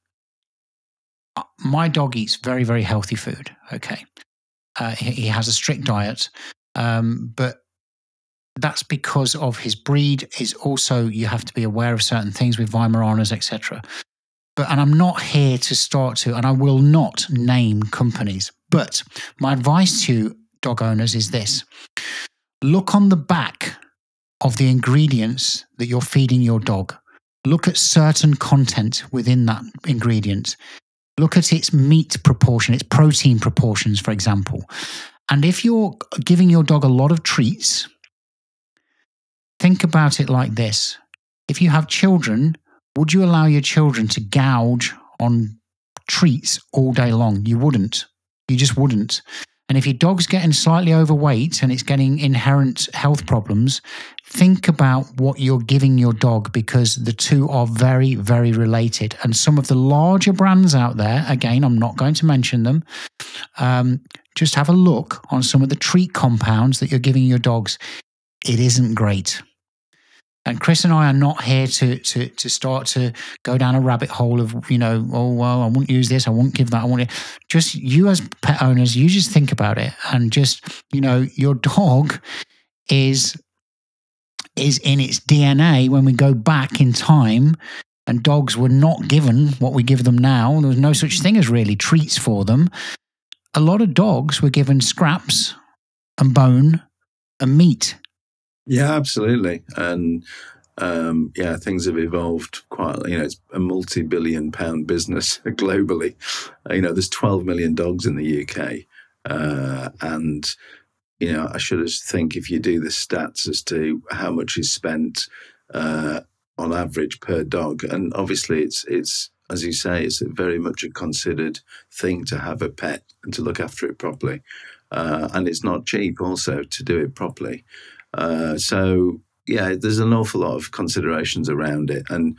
My dog eats very, very healthy food. Okay. Uh, he, he has a strict diet, um, but that's because of his breed. Is also, you have to be aware of certain things with Weimaraners, et cetera. But, and I'm not here to start to, and I will not name companies, but my advice to dog owners is this. Look on the back of the ingredients that you're feeding your dog. Look at certain content within that ingredient. Look at its meat proportion, its protein proportions, for example. And if you're giving your dog a lot of treats, think about it like this. If you have children, would you allow your children to gouge on treats all day long? You wouldn't. You just wouldn't. And if your dog's getting slightly overweight and it's getting inherent health problems, think about what you're giving your dog, because the two are very, very related. And some of the larger brands out there, again, I'm not going to mention them, um, just have a look on some of the treat compounds that you're giving your dogs. It isn't great. And Chris and I are not here to to to start to go down a rabbit hole of, you know, oh, well, I won't use this, I won't give that, I won't it. Just you as pet owners, you just think about it. And just, you know, your dog is is in its D N A when we go back in time, and dogs were not given what we give them now. There was no such thing as really treats for them. A lot of dogs were given scraps and bone and meat. Yeah, absolutely. And um, yeah, things have evolved quite, you know, it's a multi-billion pound business globally. You know, there's twelve million dogs in the U K. Uh, and, you know, I should think if you do the stats as to how much is spent uh, on average per dog. And obviously it's, it's, as you say, it's very much a considered thing to have a pet and to look after it properly. Uh, and it's not cheap also to do it properly. Uh, so, yeah, there's an awful lot of considerations around it. And,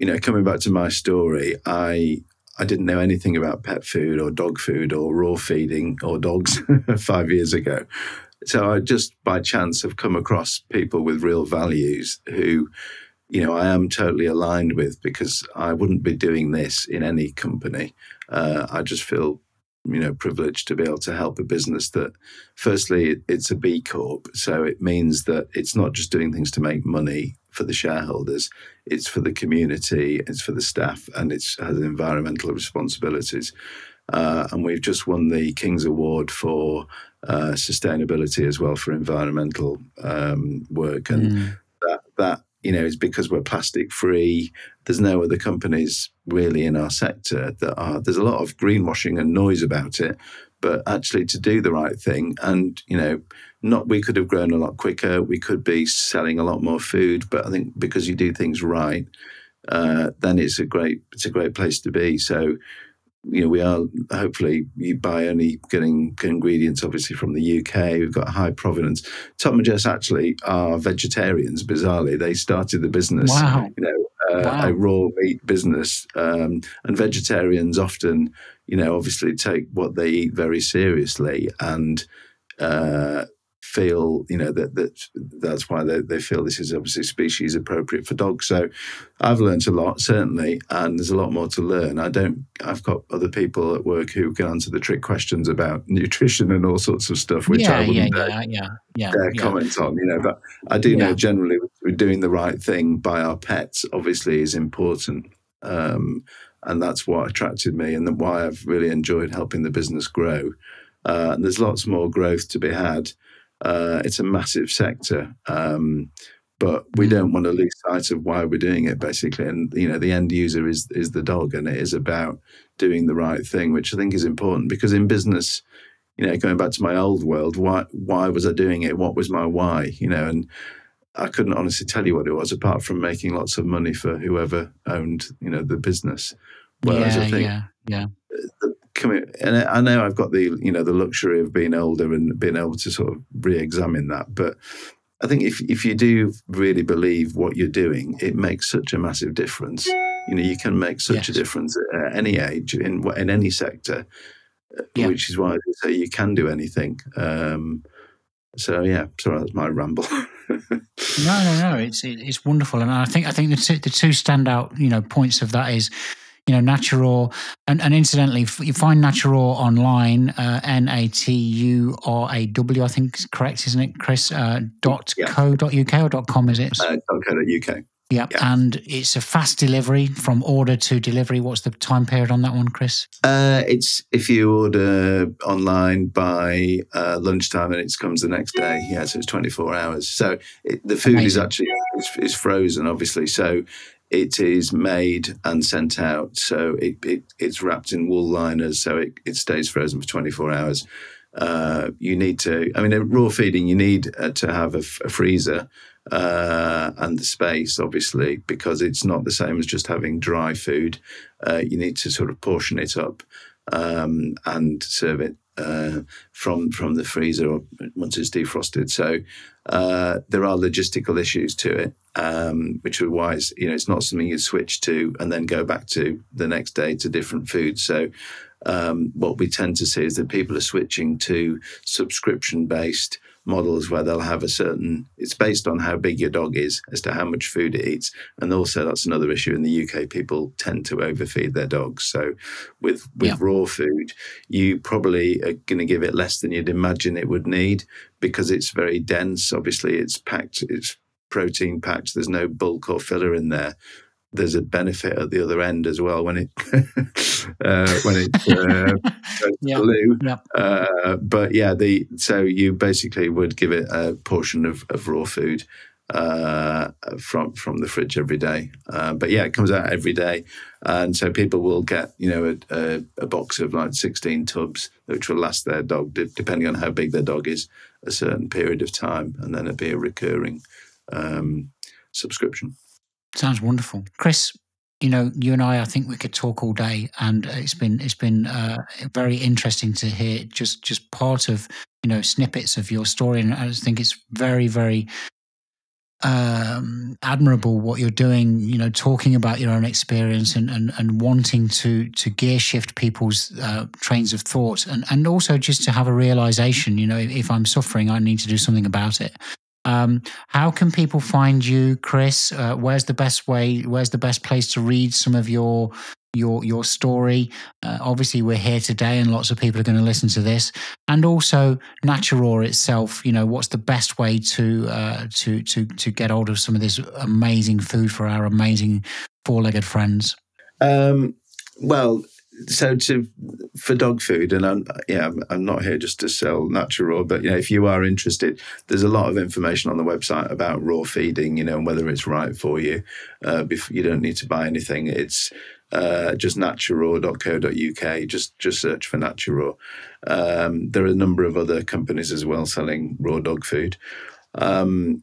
you know, coming back to my story, I I didn't know anything about pet food or dog food or raw feeding or dogs five years ago. So I just by chance have come across people with real values who, you know, I am totally aligned with, because I wouldn't be doing this in any company. Uh, I just feel, you know, privileged to be able to help a business that, firstly, it's a B Corp. So it means that it's not just doing things to make money for the shareholders, it's for the community, it's for the staff, and it has environmental responsibilities. Uh, and we've just won the King's Award for uh, sustainability as well, for environmental um, work. And mm. that, that, you know, is because we're plastic free. There's no other companies really in our sector that are. There's a lot of greenwashing and noise about it, but actually to do the right thing, and, you know, not we could have grown a lot quicker. We could be selling a lot more food, but I think because you do things right, uh, then it's a great it's a great place to be. So, you know, we are hopefully you buy only getting ingredients, obviously, from the U K. We've got high provenance. Tom and Jess actually are vegetarians, bizarrely. They started the business, wow. you know, uh, wow. a raw meat business. Um, and vegetarians often, you know, obviously take what they eat very seriously and uh, feel, you know, that, that that's why they, they feel this is obviously species appropriate for dogs. So I've learned a lot, certainly, and there's a lot more to learn. I don't, I've got other people at work who can answer the trick questions about nutrition and all sorts of stuff, which yeah, I wouldn't yeah, dare, yeah, yeah, dare yeah. comment on, you know, but I do yeah. know generally doing the right thing by our pets obviously is important. Um, and that's what attracted me and why I've really enjoyed helping the business grow. Uh, and there's lots more growth to be had. Uh, it's a massive sector, um, but we don't want to lose sight of why we're doing it, basically. And, you know, the end user is is the dog, and it is about doing the right thing, which I think is important, because in business, you know, going back to my old world, why why was I doing it? What was my why? You know, and I couldn't honestly tell you what it was, apart from making lots of money for whoever owned, you know, the business. Whereas yeah, I think, yeah, yeah. The, And I know I've got the, you know, the luxury of being older and being able to sort of re-examine that. But I think if if you do really believe what you're doing, it makes such a massive difference. You know, you can make such yes. a difference at any age, in in any sector, yeah. which is why I say you can do anything. Um, so yeah, sorry, that's my ramble. no, no, no, it's it's wonderful, and I think I think the two, the two standout, you know, points of that is, you know, Naturaw, and, and incidentally, you find Naturaw online, uh, N A T U R A W, I think is correct, isn't it, Chris? Uh, dot yeah. co dot U K or dot com, is it? Uh, dot co dot U K. Yeah. yeah, and it's a fast delivery from order to delivery. What's the time period on that one, Chris? Uh, it's if you order online by uh, lunchtime and it comes the next day. Yeah, so it's twenty-four hours. So it, the food Amazing. is actually it's, it's frozen, obviously. So it is made and sent out, so it, it it's wrapped in wool liners, so it, it stays frozen for twenty-four hours. Uh, you need to, I mean, raw feeding, you need uh, to have a, a freezer uh, and the space, obviously, because it's not the same as just having dry food. Uh, you need to sort of portion it up um, and serve it uh, from from the freezer or once it's defrosted. So uh, there are logistical issues to it. Um, which is why it's, you know, it's not something you switch to and then go back to the next day to different foods. So um, what we tend to see is that people are switching to subscription-based models where they'll have a certain, it's based on how big your dog is as to how much food it eats. And also that's another issue in the U K, people tend to overfeed their dogs. So with, with yeah. raw food, you probably are going to give it less than you'd imagine it would need because it's very dense. Obviously it's packed, it's protein packed. There's no bulk or filler in there. There's a benefit at the other end as well when it uh, when it uh, goes yep, blue. Yep. Uh, but yeah, the so you basically would give it a portion of, of raw food uh, from from the fridge every day. Uh, but yeah, it comes out every day, and so people will get you know a, a, a box of like sixteen tubs, which will last their dog, depending on how big their dog is, a certain period of time, and then it'd be a recurring um, subscription. Sounds wonderful. Chris, you know, you and I, I think we could talk all day, and it's been it's been uh, very interesting to hear just, just part of, you know, snippets of your story. And I just think it's very, very um, admirable what you're doing, you know, talking about your own experience and, and, and wanting to, to gear shift people's uh, trains of thought and, and also just to have a realization, you know, if I'm suffering, I need to do something about it. Um, how can people find you, Chris? Uh, where's the best way? Where's the best place to read some of your your your story? Uh, obviously, we're here today, and lots of people are going to listen to this. And also, Naturaw itself. You know, what's the best way to uh, to to to get hold of some of this amazing food for our amazing four-legged friends? Um, well. So to for dog food, and I'm yeah, I'm not here just to sell Naturaw, but you know, if you are interested, there's a lot of information on the website about raw feeding, you know, and whether it's right for you. Uh, before, you don't need to buy anything. It's uh, just naturaw dot co dot U K. Just just search for Naturaw. Um, there are a number of other companies as well selling raw dog food. Um,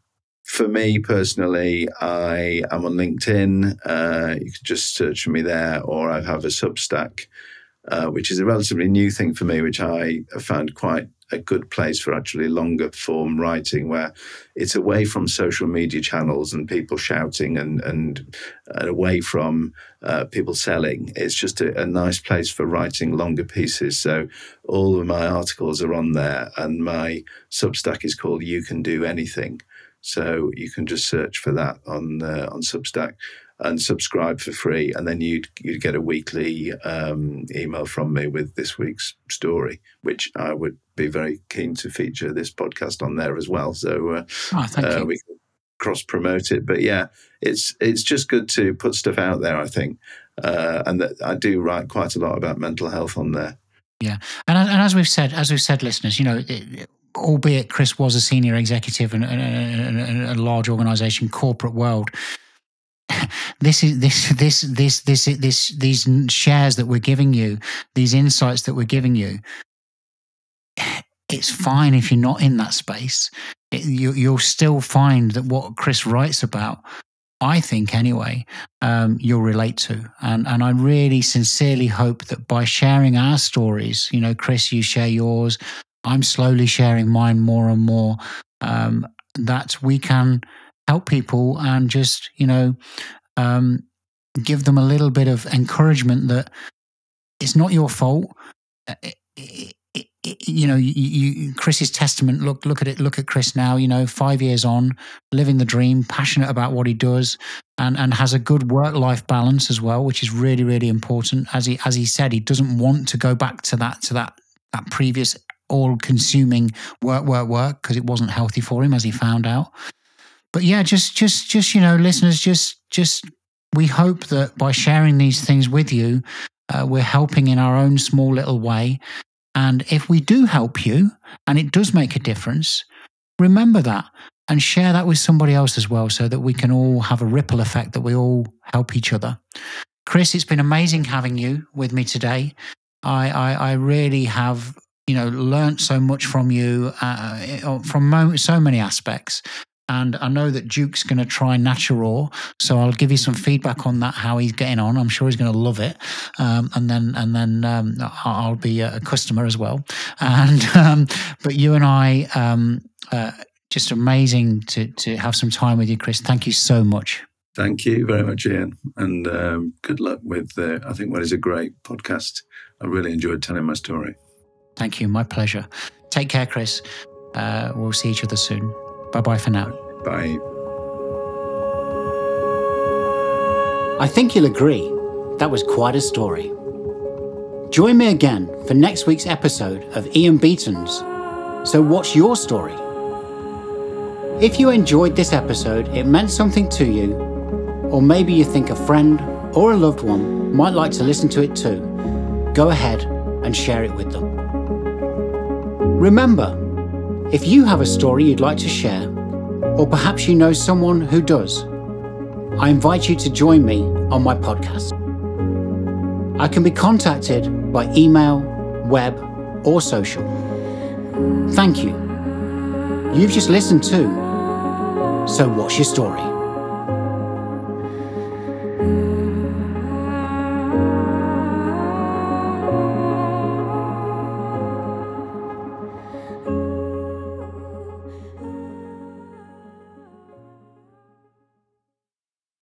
For me personally, I am on LinkedIn. Uh, you can just search for me there, or I have a Substack, uh, which is a relatively new thing for me, which I found quite a good place for actually longer form writing, where it's away from social media channels and people shouting and and, and away from uh, people selling. It's just a, a nice place for writing longer pieces. So all of my articles are on there, and my Substack is called You Can Do Anything. So you can just search for that on uh, on Substack and subscribe for free, and then you'd you'd get a weekly um, email from me with this week's story, which I would be very keen to feature this podcast on there as well. So uh, oh, thank uh, you. We can cross promote it, but yeah, it's it's just good to put stuff out there, I think, uh, and that I do write quite a lot about mental health on there. Yeah, and and as we've said, as we've said, listeners, you know. It, it, albeit Chris was a senior executive in, in, in, in a large organization, corporate world. This is this this this this this these shares that we're giving you, these insights that we're giving you. It's fine if you're not in that space. It, you, you'll still find that what Chris writes about, I think anyway, um, you'll relate to. And and I really sincerely hope that by sharing our stories, you know, Chris, you share yours. I'm slowly sharing mine more and more, um, that we can help people and just, you know, um, give them a little bit of encouragement that it's not your fault. It, it, it, you know, you, you, Chris's testament, look, look at it, look at Chris now, you know, five years on, living the dream, passionate about what he does, and, and has a good work-life balance as well, which is really, really important. As he, as he said, he doesn't want to go back to that, to that, that previous all-consuming work, work, work, because it wasn't healthy for him, as he found out. But yeah, just, just, just, you know, listeners, just, just, we hope that by sharing these things with you, uh, we're helping in our own small little way. And if we do help you, and it does make a difference, remember that and share that with somebody else as well, so that we can all have a ripple effect, that we all help each other. Chris, it's been amazing having you with me today. I, I, I really have. You know, learned so much from you, uh, from mo- so many aspects. And I know that Duke's going to try Naturaw, so I'll give you some feedback on that, how he's getting on. I'm sure he's going to love it. Um, and then, and then um, I'll be a customer as well. And um, but you and I, um, uh, just amazing to to have some time with you, Chris. Thank you so much. Thank you very much, Ian. And um, good luck with, uh, I think, what is a great podcast. I really enjoyed telling my story. Thank you. My pleasure. Take care, Chris. Uh, we'll see each other soon. Bye-bye for now. Bye. I think you'll agree, that was quite a story. Join me again for next week's episode of Ian Beaton's So What's Your Story? If you enjoyed this episode, it meant something to you, or maybe you think a friend or a loved one might like to listen to it too, go ahead and share it with them. Remember, if you have a story you'd like to share, or perhaps you know someone who does, I invite you to join me on my podcast. I can be contacted by email, web, or social. Thank you. You've just listened to So What's Your Story?